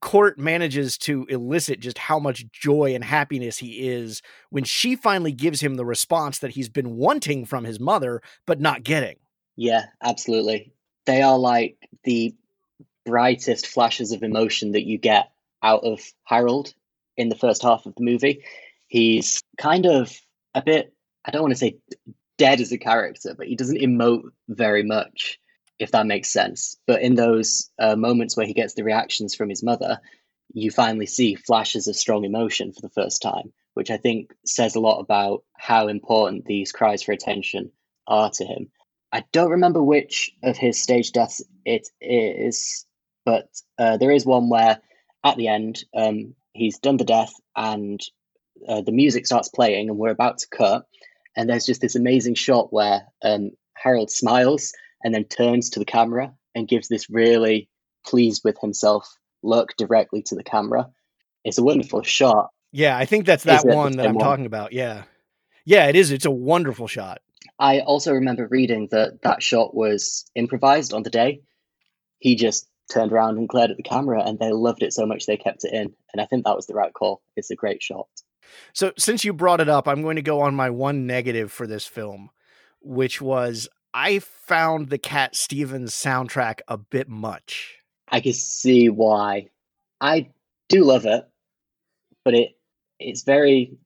Cort manages to elicit just how much joy and happiness he is when she finally gives him the response that he's been wanting from his mother, but not getting. Yeah, absolutely. They are like the brightest flashes of emotion that you get out of Harold in the first half of the movie. He's kind of a bit, I don't want to say dead as a character, but he doesn't emote very much, if that makes sense. But in those moments where he gets the reactions from his mother, you finally see flashes of strong emotion for the first time, which I think says a lot about how important these cries for attention are to him. I don't remember which of his stage deaths it is, but there is one where at the end, he's done the death and the music starts playing and we're about to cut. And there's just this amazing shot where Harold smiles and then turns to the camera and gives this really pleased with himself look directly to the camera. It's a wonderful shot. Yeah, I think that's that one that I'm talking about. Yeah. Yeah, it is. It's a wonderful shot. I also remember reading that that shot was improvised on the day. He just turned around and glared at the camera, and they loved it so much they kept it in. And I think that was the right call. It's a great shot. So since you brought it up, I'm going to go on my one negative for this film, which was, I found the Cat Stevens soundtrack a bit much. I can see why. I do love it, but it's very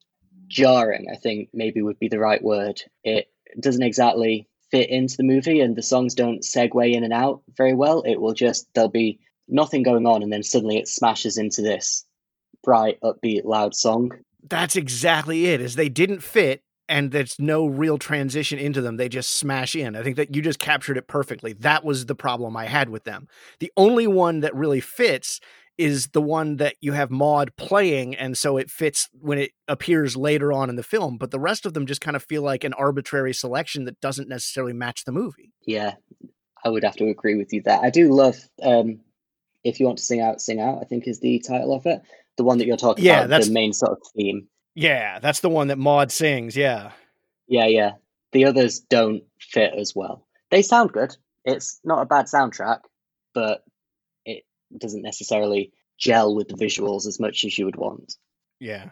jarring, I think maybe would be the right word. It doesn't exactly fit into the movie, and the songs don't segue in and out very well. It will just, there'll be nothing going on, and then suddenly it smashes into this bright, upbeat, loud song. That's exactly it, is they didn't fit. And there's no real transition into them. They just smash in. I think that you just captured it perfectly. That was the problem I had with them. The only one that really fits is the one that you have Maude playing. And so it fits when it appears later on in the film. But the rest of them just kind of feel like an arbitrary selection that doesn't necessarily match the movie. Yeah, I would have to agree with you there. I do love If You Want to Sing Out, Sing Out, I think is the title of it. The one that you're talking about, that's the main sort of theme. Yeah, that's the one that Maude sings, yeah. Yeah. The others don't fit as well. They sound good. It's not a bad soundtrack, but it doesn't necessarily gel with the visuals as much as you would want. Yeah.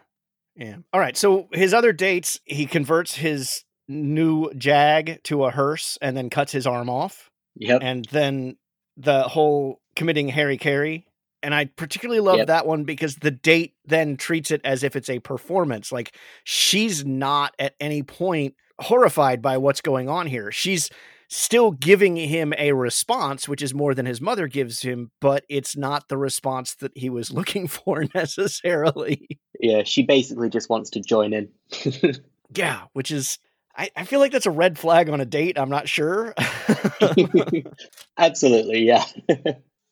All right, so his other dates, he converts his new Jag to a hearse and then cuts his arm off. Yep. And then the whole committing Harry Carey. And I particularly love that one because the date then treats it as if it's a performance. Like, she's not at any point horrified by what's going on here. She's still giving him a response, which is more than his mother gives him, but it's not the response that he was looking for necessarily. Yeah, she basically just wants to join in. Yeah, which is, I feel like that's a red flag on a date. I'm not sure. Absolutely, yeah.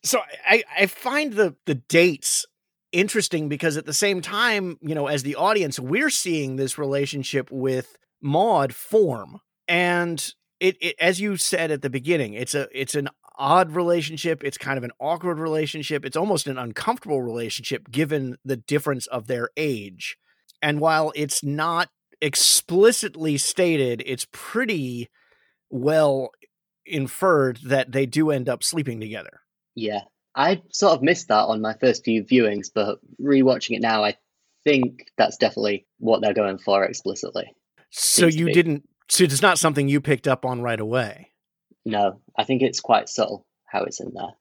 So I find the dates interesting because at the same time, you know, as the audience, we're seeing this relationship with Maude form. And it as you said at the beginning, it's an odd relationship. It's kind of an awkward relationship. It's almost an uncomfortable relationship given the difference of their age. And while it's not explicitly stated, it's pretty well inferred that they do end up sleeping together. Yeah, I sort of missed that on my first few viewings, but rewatching it now, I think that's definitely what they're going for explicitly. So you didn't, so it's not something you picked up on right away? No, I think it's quite subtle how it's in there.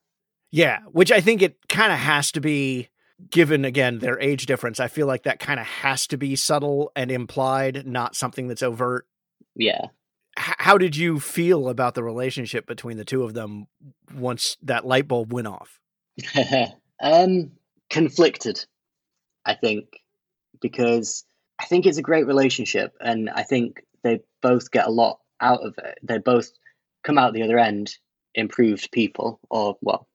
Yeah, which I think it kind of has to be, given, again, their age difference. I feel like that kind of has to be subtle and implied, not something that's overt. Yeah. How did you feel about the relationship between the two of them once that light bulb went off? Conflicted, I think, because I think it's a great relationship and I think they both get a lot out of it. They both come out the other end improved people, or, well,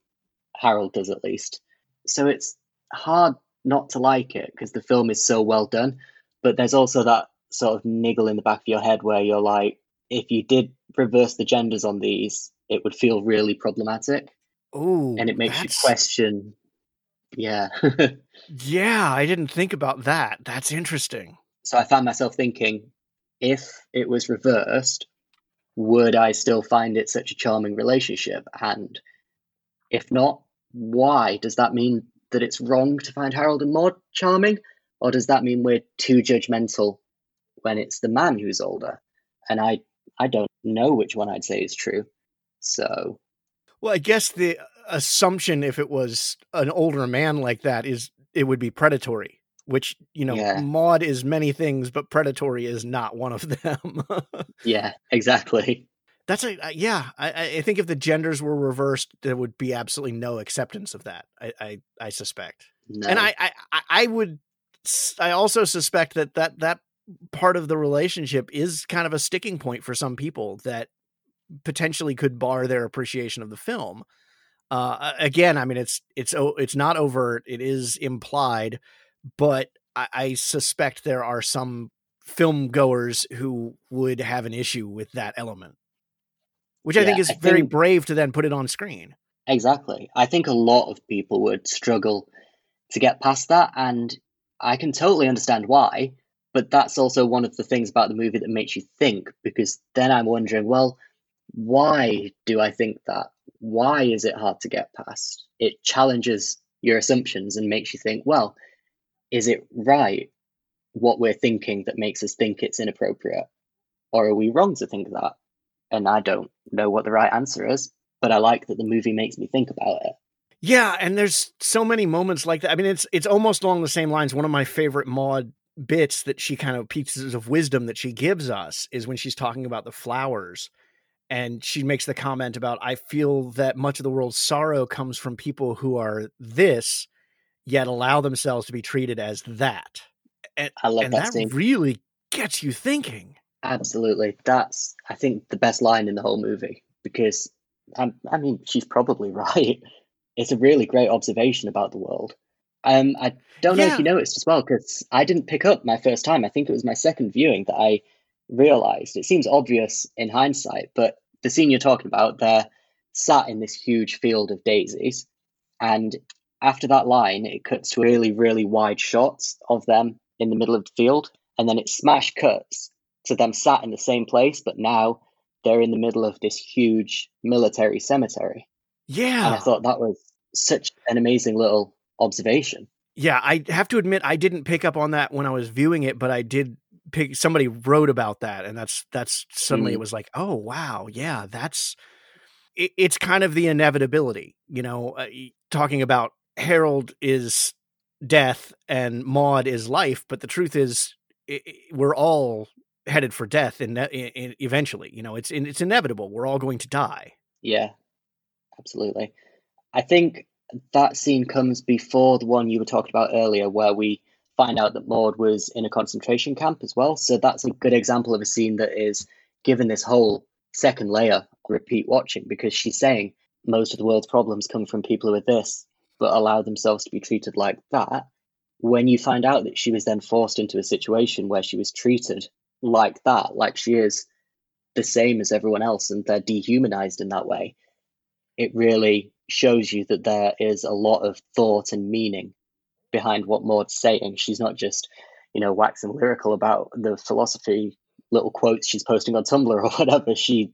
Harold does at least. So it's hard not to like it because the film is so well done, but there's also that sort of niggle in the back of your head where you're like, if you did reverse the genders on these, it would feel really problematic. Ooh, and it makes you question. Yeah. Yeah, I didn't think about that. That's interesting. So I found myself thinking, if it was reversed, would I still find it such a charming relationship? And if not, why? Does that mean that it's wrong to find Harold and Maude charming? Or does that mean we're too judgmental when it's the man who's older? And I don't know which one I'd say is true. So, well, I guess the assumption, if it was an older man like that, is it would be predatory, which, you know, yeah. Maude is many things, but predatory is not one of them. Yeah, exactly. That's I think if the genders were reversed, there would be absolutely no acceptance of that. I suspect. No. And I also suspect that part of the relationship is kind of a sticking point for some people that potentially could bar their appreciation of the film. Again, I mean, it's not overt. It is implied, but I suspect there are some film goers who would have an issue with that element, which I think is very brave to then put it on screen. Exactly. I think a lot of people would struggle to get past that. And I can totally understand why. But that's also one of the things about the movie that makes you think, because then I'm wondering, well, why do I think that? Why is it hard to get past? It challenges your assumptions and makes you think, well, is it right what we're thinking that makes us think it's inappropriate? Or are we wrong to think that? And I don't know what the right answer is, but I like that the movie makes me think about it. Yeah, and there's so many moments like that. I mean, it's almost along the same lines. One of my favorite Maude bits that she kind of pieces of wisdom that she gives us is when she's talking about the flowers and she makes the comment about, I feel that much of the world's sorrow comes from people who are this yet allow themselves to be treated as that. And I love that scene. Really gets you thinking. Absolutely. That's, I think, the best line in the whole movie, because I mean, she's probably right. It's a really great observation about the world. I don't know if you noticed as well, because I didn't pick up my first time. I think it was my second viewing that I realized. It seems obvious in hindsight, but the scene you're talking about, they're sat in this huge field of daisies. And after that line, it cuts to really, really wide shots of them in the middle of the field. And then it smash cuts to them sat in the same place, but now they're in the middle of this huge military cemetery. Yeah. And I thought that was such an amazing little observation. Yeah, I have to admit I didn't pick up on that when I was viewing it, but I did pick, somebody wrote about that, and that's suddenly it was like, oh wow, yeah, that's it's kind of the inevitability, you know, talking about Harold is death and Maude is life, but the truth is we're all headed for death, and eventually, you know, it's inevitable. We're all going to die. Yeah, absolutely. I think that scene comes before the one you were talking about earlier, where we find out that Maude was in a concentration camp as well. So that's a good example of a scene that is given this whole second layer of repeat watching, because she's saying most of the world's problems come from people who are this, but allow themselves to be treated like that. When you find out that she was then forced into a situation where she was treated like that, like she is the same as everyone else, and they're dehumanized in that way, it really shows you that there is a lot of thought and meaning behind what Maude's saying. She's not just, you know, waxing lyrical about the philosophy, little quotes she's posting on Tumblr or whatever. She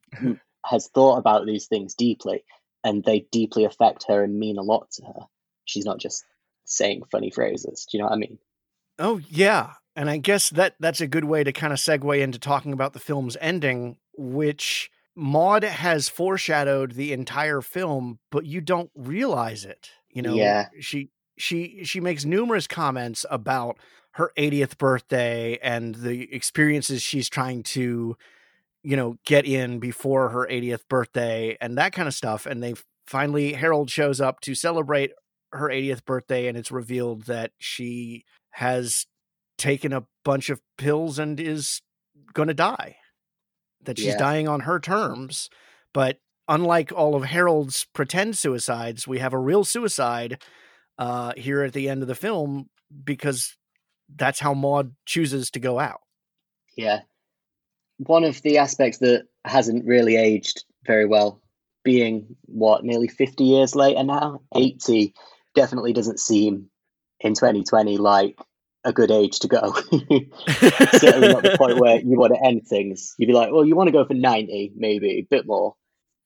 has thought about these things deeply, and they deeply affect her and mean a lot to her. She's not just saying funny phrases. Do you know what I mean? Oh, yeah. And I guess that's a good way to kind of segue into talking about the film's ending, which Maude has foreshadowed the entire film, but you don't realize it. You know, yeah. She makes numerous comments about her 80th birthday and the experiences she's trying to, you know, get in before her 80th birthday and that kind of stuff. And they finally, Harold shows up to celebrate her 80th birthday, and it's revealed that she has taken a bunch of pills and is going to die, that she's dying on her terms. But unlike all of Harold's pretend suicides, we have a real suicide here at the end of the film, because that's how Maude chooses to go out. Yeah. One of the aspects that hasn't really aged very well, being what, nearly 50 years later now, 80, definitely doesn't seem in 2020 like a good age to go. Certainly not the point where you want to end things. You'd be like, well, you want to go for 90, maybe a bit more.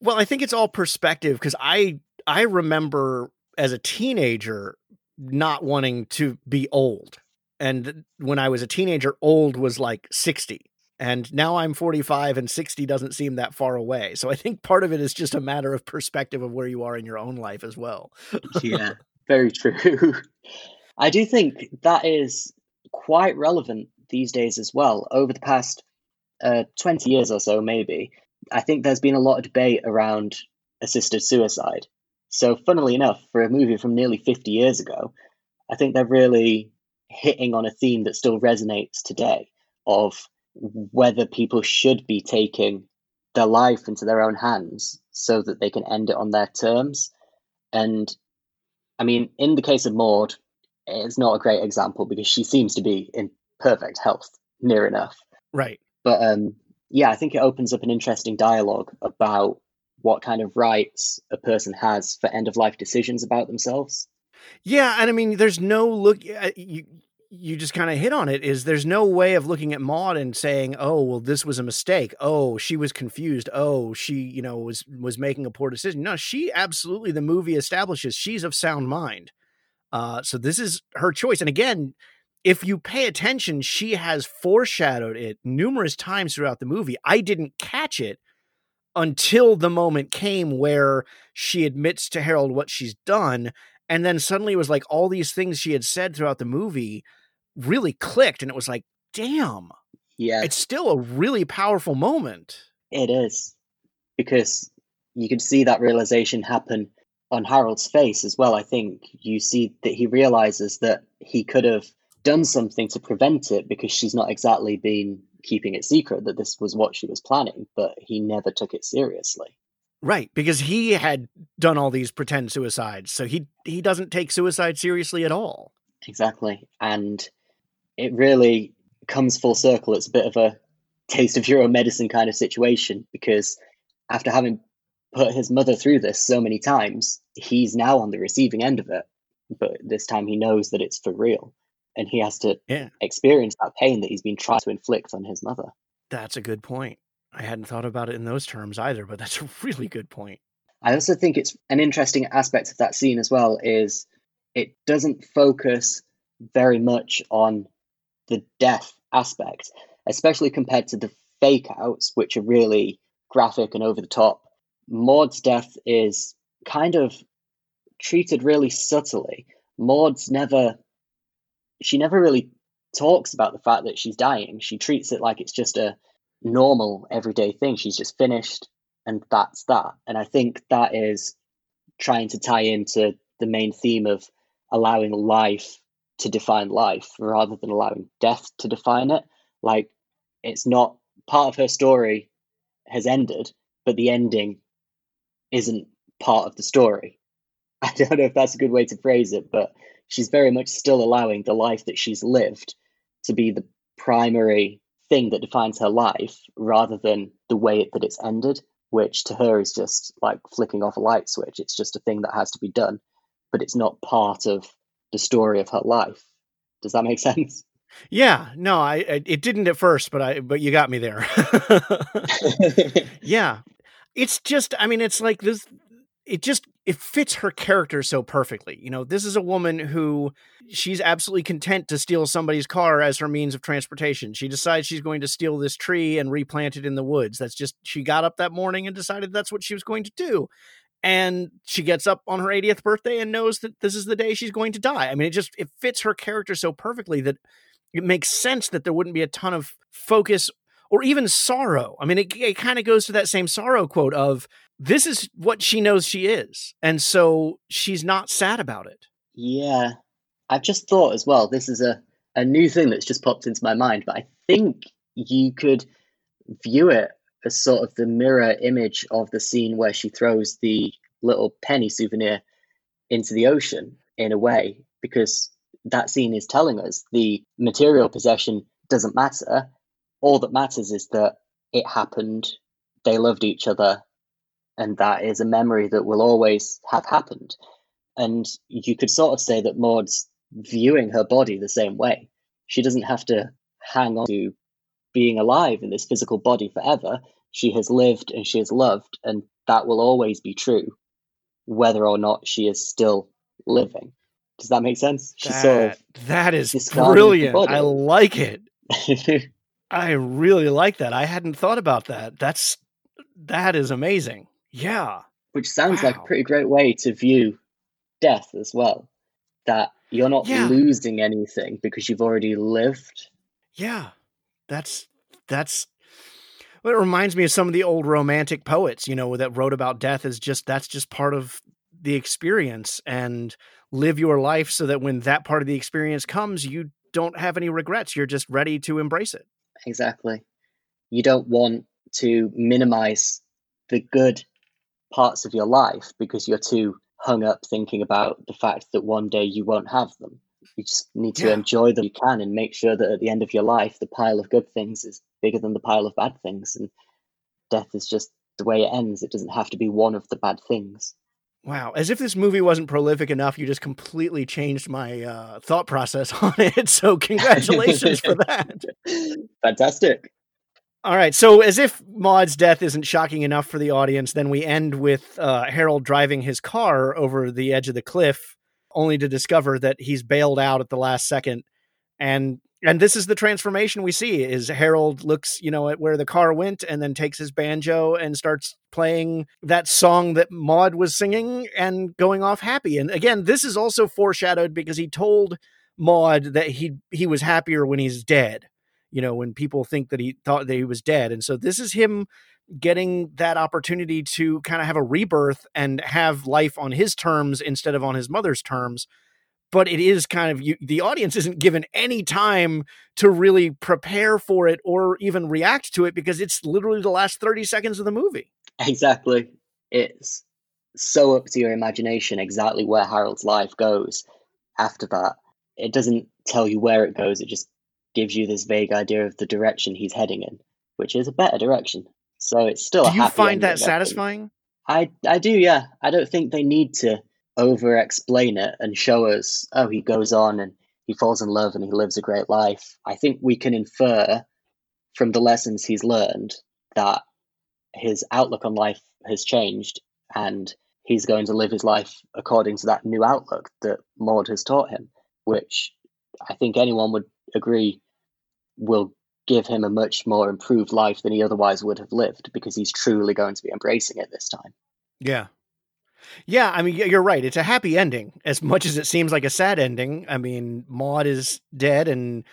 Well, I think it's all perspective, because I remember as a teenager not wanting to be old. And when I was a teenager, old was like 60. And now I'm 45 and 60 doesn't seem that far away. So I think part of it is just a matter of perspective of where you are in your own life as well. Yeah, very true. I do think that is quite relevant these days as well. Over the past 20 years or so, maybe, I think there's been a lot of debate around assisted suicide. So funnily enough, for a movie from nearly 50 years ago, I think they're really hitting on a theme that still resonates today of whether people should be taking their life into their own hands so that they can end it on their terms. And I mean, in the case of Maude, it's not a great example because she seems to be in perfect health, near enough. Right. But yeah, I think it opens up an interesting dialogue about what kind of rights a person has for end-of-life decisions about themselves. Yeah, and I mean, there's no look, you just kind of hit on it, is there's no way of looking at Maude and saying, oh, well, this was a mistake. Oh, she was confused. Oh, she, you know, was making a poor decision. No, she absolutely, the movie establishes she's of sound mind. So this is her choice. And again, if you pay attention, she has foreshadowed it numerous times throughout the movie. I didn't catch it until the moment came where she admits to Harold what she's done. And then suddenly it was like all these things she had said throughout the movie really clicked. And it was like, damn, yeah, it's still a really powerful moment. It is, because you can see that realization happen on Harold's face as well. I think you see that he realizes that he could have done something to prevent it, because she's not exactly been keeping it secret that this was what she was planning, but he never took it seriously. Right, because he had done all these pretend suicides, so he doesn't take suicide seriously at all. Exactly, and it really comes full circle. It's a bit of a taste of your own medicine kind of situation, because after having put his mother through this so many times, he's now on the receiving end of it, but this time he knows that it's for real, and he has to experience that pain that he's been trying to inflict on his mother. That's a good point. I hadn't thought about it in those terms either, but that's a really good point. I also think it's an interesting aspect of that scene as well, is it doesn't focus very much on the death aspect, especially compared to the fake outs, which are really graphic and over the top. Maude's death is kind of treated really subtly. Maude's never really talks about the fact that she's dying. She treats it like it's just a normal everyday thing. She's just finished, and that's that. And I think that is trying to tie into the main theme of allowing life to define life rather than allowing death to define it. Like, it's not, part of her story has ended, but the ending isn't part of the story. I don't know if that's a good way to phrase it, but she's very much still allowing the life that she's lived to be the primary thing that defines her life rather than the way that it's ended, which to her is just like flicking off a light switch. It's just a thing that has to be done, but it's not part of the story of her life. Does that make sense? Yeah, no, it didn't at first, but you got me there. Yeah. It's just, I mean, it's like this, it fits her character so perfectly. You know, this is a woman who, she's absolutely content to steal somebody's car as her means of transportation. She decides she's going to steal this tree and replant it in the woods. That's just, she got up that morning and decided that's what she was going to do. And she gets up on her 80th birthday and knows that this is the day she's going to die. I mean, it fits her character so perfectly that it makes sense that there wouldn't be a ton of focus or even sorrow. I mean, it kind of goes to that same sorrow quote of, this is what she knows she is, and so she's not sad about it. Yeah. I've just thought as well, this is a new thing that's just popped into my mind, but I think you could view it as sort of the mirror image of the scene where she throws the little penny souvenir into the ocean, in a way, because that scene is telling us the material possession doesn't matter. All that matters is that it happened, they loved each other, and that is a memory that will always have happened. And you could sort of say that Maude's viewing her body the same way. She doesn't have to hang on to being alive in this physical body forever. She has lived and she has loved, and that will always be true, whether or not she is still living. Does that make sense? That is brilliant. I like it. I really like that. I hadn't thought about that. That is amazing. Yeah. Which sounds like a pretty great way to view death as well. That you're not losing anything because you've already lived. Yeah. That's well, it reminds me of some of the old romantic poets, you know, that wrote about death as just, that's just part of the experience, and live your life so that when that part of the experience comes, you don't have any regrets. You're just ready to embrace it. Exactly. You don't want to minimize the good parts of your life because you're too hung up thinking about the fact that one day you won't have them. You just need to enjoy them you can, and make sure that at the end of your life, the pile of good things is bigger than the pile of bad things. And death is just the way it ends. It doesn't have to be one of the bad things. Wow. As if this movie wasn't prolific enough, you just completely changed my thought process on it. So congratulations for that. Fantastic. All right. So as if Maude's death isn't shocking enough for the audience, then we end with Harold driving his car over the edge of the cliff, only to discover that he's bailed out at the last second. And this is the transformation we see, is Harold looks, you know, at where the car went, and then takes his banjo and starts playing that song that Maude was singing and going off happy. And again, this is also foreshadowed because he told Maude that he was happier when he's dead, you know, when people think that he thought that he was dead. And so this is him getting that opportunity to kind of have a rebirth and have life on his terms instead of on his mother's terms. But it is kind of, the audience isn't given any time to really prepare for it or even react to it, because it's literally the last 30 seconds of the movie. Exactly. It's so up to your imagination exactly where Harold's life goes after that. It doesn't tell you where it goes. It just gives you this vague idea of the direction he's heading in, which is a better direction. So it's still a happy ending. Do you find that satisfying? I do, yeah. I don't think they need to over explain it and show us, oh, he goes on and he falls in love and he lives a great life. I think we can infer from the lessons he's learned that his outlook on life has changed, and he's going to live his life according to that new outlook that Maude has taught him, which I think anyone would agree will give him a much more improved life than he otherwise would have lived, because he's truly going to be embracing it this time. Yeah. Yeah, I mean, you're right. It's a happy ending, as much as it seems like a sad ending. I mean, Maude is dead, and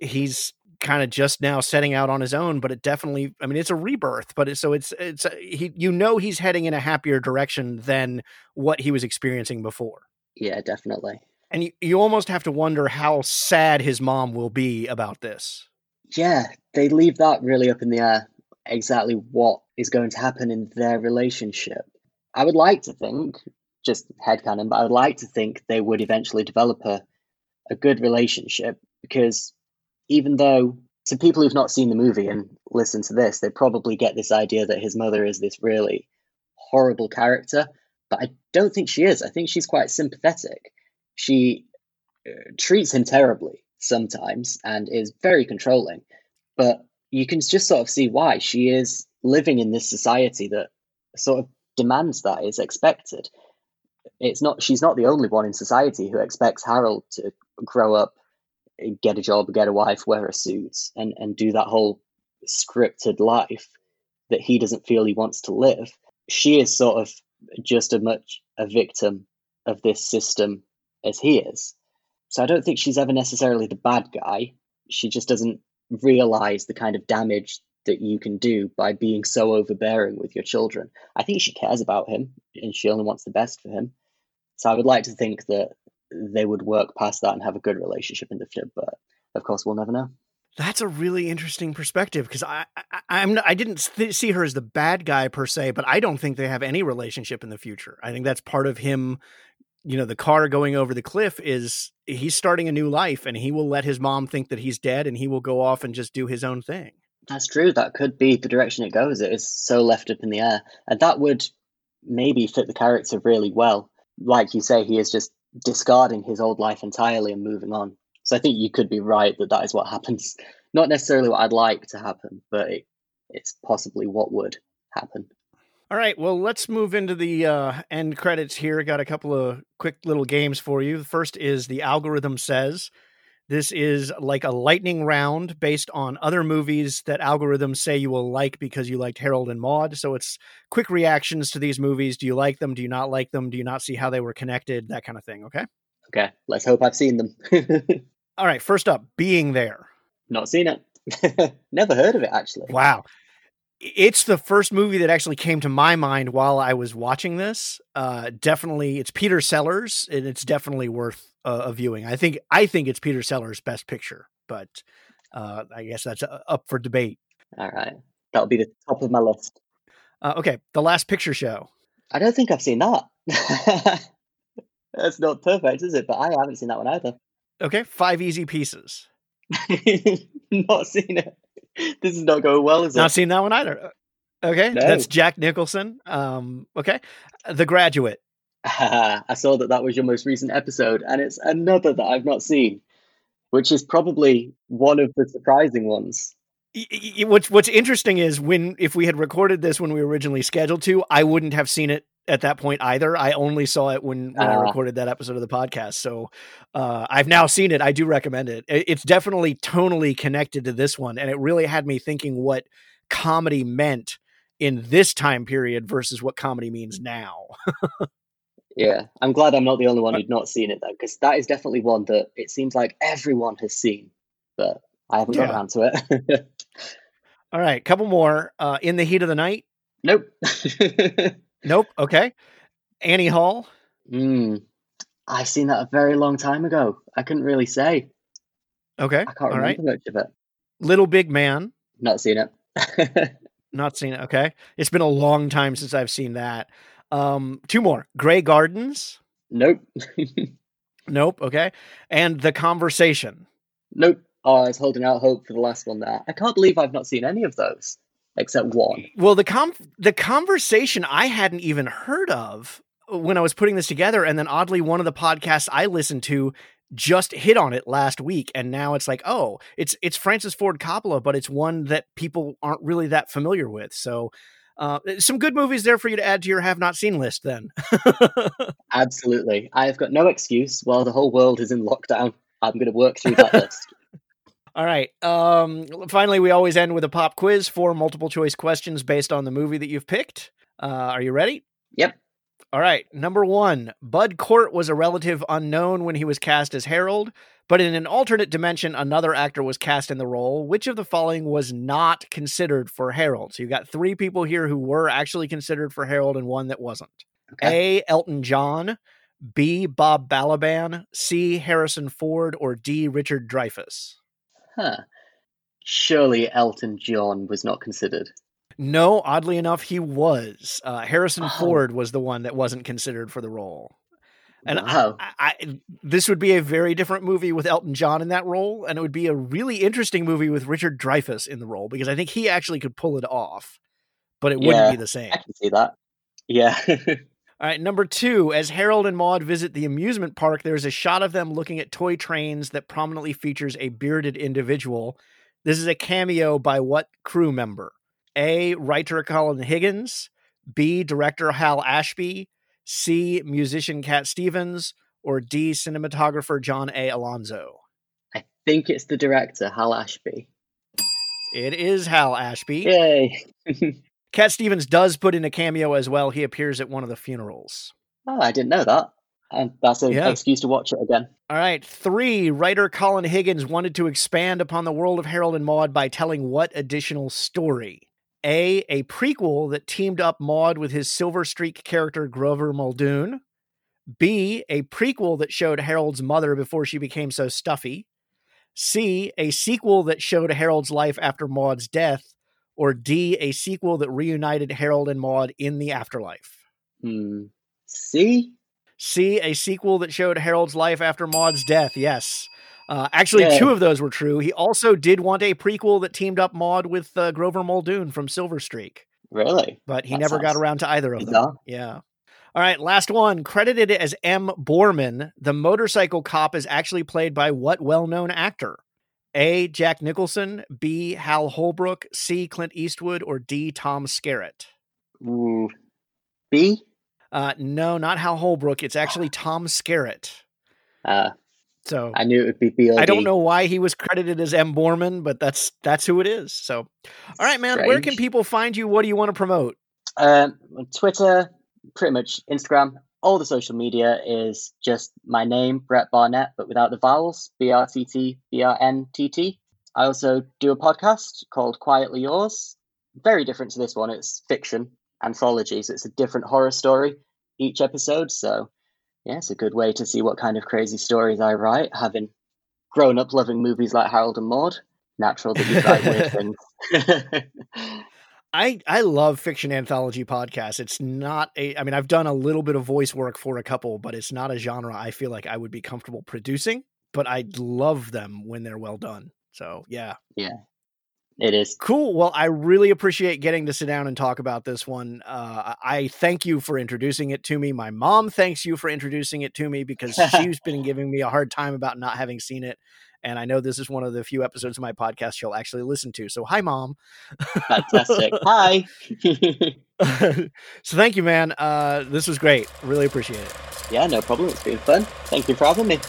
he's kind of just now setting out on his own, but it definitely, I mean, it's a rebirth, but he's heading in a happier direction than what he was experiencing before. Yeah, definitely. And you almost have to wonder how sad his mom will be about this. Yeah, they leave that really up in the air, exactly what is going to happen in their relationship. I would like to think, just headcanon, but I would like to think they would eventually develop a good relationship, because even though to people who've not seen the movie and listen to this, they probably get this idea that his mother is this really horrible character, but I don't think she is. I think she's quite sympathetic. She treats him terribly sometimes and is very controlling, but you can just sort of see why. She is living in this society that sort of demands that, is expected. She's not the only one in society who expects Harold to grow up, get a job, get a wife, wear a suit, and do that whole scripted life that he doesn't feel he wants to live. She is sort of just as much a victim of this system as he is. So I don't think she's ever necessarily the bad guy. She just doesn't realize the kind of damage that you can do by being so overbearing with your children. I think she cares about him and she only wants the best for him. So I would like to think that they would work past that and have a good relationship in the future, but of course we'll never know. That's a really interesting perspective, because I didn't see her as the bad guy per se, but I don't think they have any relationship in the future. I think that's part of him. You know, the car going over the cliff is he's starting a new life, and he will let his mom think that he's dead, and he will go off and just do his own thing. That's true. That could be the direction it goes. It is so left up in the air, and that would maybe fit the character really well. Like you say, he is just discarding his old life entirely and moving on. So I think you could be right that that is what happens. Not necessarily what I'd like to happen, but it's possibly what would happen. All right, well, let's move into the end credits here. Got a couple of quick little games for you. The first is The Algorithm Says. This is like a lightning round based on other movies that algorithms say you will like because you liked Harold and Maude. So it's quick reactions to these movies. Do you like them? Do you not like them? Do you not see how they were connected? That kind of thing, okay? Okay, let's hope I've seen them. All right, first up, Being There. Not seen it. Never heard of it, actually. Wow. It's the first movie that actually came to my mind while I was watching this. Definitely, it's Peter Sellers, and it's definitely worth a viewing. I think it's Peter Sellers' best picture, but I guess that's up for debate. All right. That'll be the top of my list. Okay, The Last Picture Show. I don't think I've seen that. That's not perfect, is it? But I haven't seen that one either. Okay, Five Easy Pieces. Not seen it. This is not going well, is it? Not seen that one either. Okay, no. That's Jack Nicholson. Okay, The Graduate. I saw that was your most recent episode, and it's another that I've not seen, which is probably one of the surprising ones. What's interesting is if we had recorded this when we were originally scheduled to, I wouldn't have seen it at that point either. I only saw it when I recorded that episode of the podcast. So I've now seen it. I do recommend it. It's definitely tonally connected to this one. And it really had me thinking what comedy meant in this time period versus what comedy means now. Yeah. I'm glad I'm not the only one who'd not seen it though, because that is definitely one that it seems like everyone has seen, but I haven't got around to it. All right. Couple more. In the Heat of the Night. Nope. Nope. Okay. Annie Hall. I've seen that a very long time ago. I couldn't really say. Okay. I can't remember much of it. Little Big Man. Not seen it. Not seen it. Okay. It's been a long time since I've seen that. Two more. Grey Gardens. Nope. Nope. Okay. And The Conversation. Nope. Oh, I was holding out hope for the last one there. I can't believe I've not seen any of those. Except one. Well, the Conversation I hadn't even heard of when I was putting this together. And then oddly, one of the podcasts I listened to just hit on it last week. And now it's like, oh, it's Francis Ford Coppola, but it's one that people aren't really that familiar with. So some good movies there for you to add to your have not seen list then. Absolutely. I've got no excuse while the whole world is in lockdown. I'm going to work through that list. All right. Finally, we always end with a pop quiz, 4 multiple choice questions based on the movie that you've picked. Are you ready? Yep. All right. Number 1, Bud Cort was a relative unknown when he was cast as Harold, But in an alternate dimension, another actor was cast in the role. Which of the following was not considered for Harold? So you got three people here who were actually considered for Harold and one that wasn't. Okay. A, Elton John, B, Bob Balaban, C, Harrison Ford, or D, Richard Dreyfuss. Huh. Surely Elton John was not considered. No, oddly enough, he was. Harrison Ford was the one that wasn't considered for the role. And wow. This would be a very different movie with Elton John in that role, and it would be a really interesting movie with Richard Dreyfuss in the role, because I think he actually could pull it off, but it wouldn't be the same. I can see that. Yeah. All right, number 2. As Harold and Maude visit the amusement park, there's a shot of them looking at toy trains that prominently features a bearded individual. This is a cameo by what crew member? A, writer Colin Higgins, B, director Hal Ashby, C, musician Cat Stevens, or D, cinematographer John A. Alonzo. I think it's the director, Hal Ashby. It is Hal Ashby. Yay. Cat Stevens does put in a cameo as well. He appears at one of the funerals. Oh, I didn't know that. And that's an excuse to watch it again. All right. 3, writer Colin Higgins wanted to expand upon the world of Harold and Maude by telling what additional story? A prequel that teamed up Maude with his Silver Streak character Grover Muldoon. B, a prequel that showed Harold's mother before she became so stuffy. C, a sequel that showed Harold's life after Maude's death. Or D, a sequel that reunited Harold and Maude in the afterlife. C, a sequel that showed Harold's life after Maude's death. Yes. Actually, 2 of those were true. He also did want a prequel that teamed up Maude with Grover Muldoon from Silver Streak. Really? But he never got around to either of them. Bizarre. Yeah. All right, last one. Credited as M. Borman, the motorcycle cop is actually played by what well-known actor? A, Jack Nicholson, B, Hal Holbrook, C, Clint Eastwood, or D, Tom Skerritt? B? No, not Hal Holbrook. It's actually Tom Skerritt. So I knew it would be B. I don't know why he was credited as M. Borman, but that's who it is. So, all right, man, where can people find you? What do you want to promote? On Twitter, pretty much Instagram, all the social media is just my name, Brett Barnett, but without the vowels, B-R-T-T-B-R-N-T-T. I also do a podcast called Quietly Yours. Very different to this one. It's fiction, anthology, so it's a different horror story each episode, so... yeah, it's a good way to see what kind of crazy stories I write, having grown up loving movies like Harold and Maude. Natural that you write weird things. I love fiction anthology podcasts. It's not I've done a little bit of voice work for a couple, but it's not a genre I feel like I would be comfortable producing, but I love them when they're well done. So, yeah. Yeah. It is. Cool. Well, I really appreciate getting to sit down and talk about this one. I thank you for introducing it to me. My mom thanks you for introducing it to me because she's been giving me a hard time about not having seen it. And I know this is one of the few episodes of my podcast she'll actually listen to. So hi, Mom. Fantastic. Hi. So thank you, man. This was great. Really appreciate it. Yeah, no problem. It's been fun. Thank you for having me.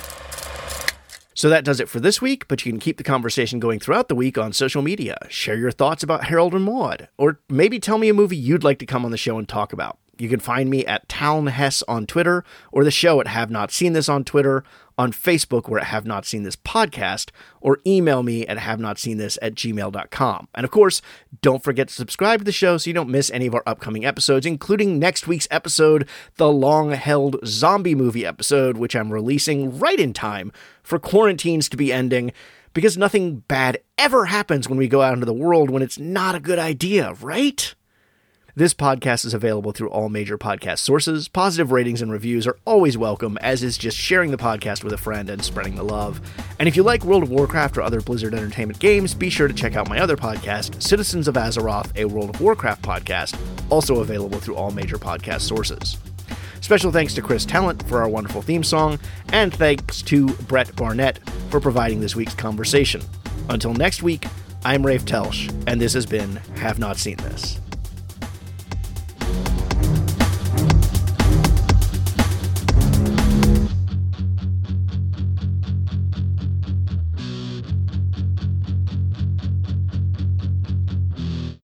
So that does it for this week, but you can keep the conversation going throughout the week on social media. Share your thoughts about Harold and Maude, or maybe tell me a movie you'd like to come on the show and talk about. You can find me at Town Hess on Twitter, or the show at Have Not Seen This on Twitter, on Facebook where I Have Not Seen This podcast, or email me at havenotseenthis@gmail.com. And of course, don't forget to subscribe to the show so you don't miss any of our upcoming episodes, including next week's episode, the long-held zombie movie episode, which I'm releasing right in time for quarantines to be ending, because nothing bad ever happens when we go out into the world when it's not a good idea, right? This podcast is available through all major podcast sources. Positive ratings and reviews are always welcome, as is just sharing the podcast with a friend and spreading the love. And if you like World of Warcraft or other Blizzard Entertainment games, be sure to check out my other podcast, Citizens of Azeroth, a World of Warcraft podcast, also available through all major podcast sources. Special thanks to Chris Talent for our wonderful theme song, and thanks to Brett Barnett for providing this week's conversation. Until next week, I'm Ray Petelsch, and this has been Have Not Seen This.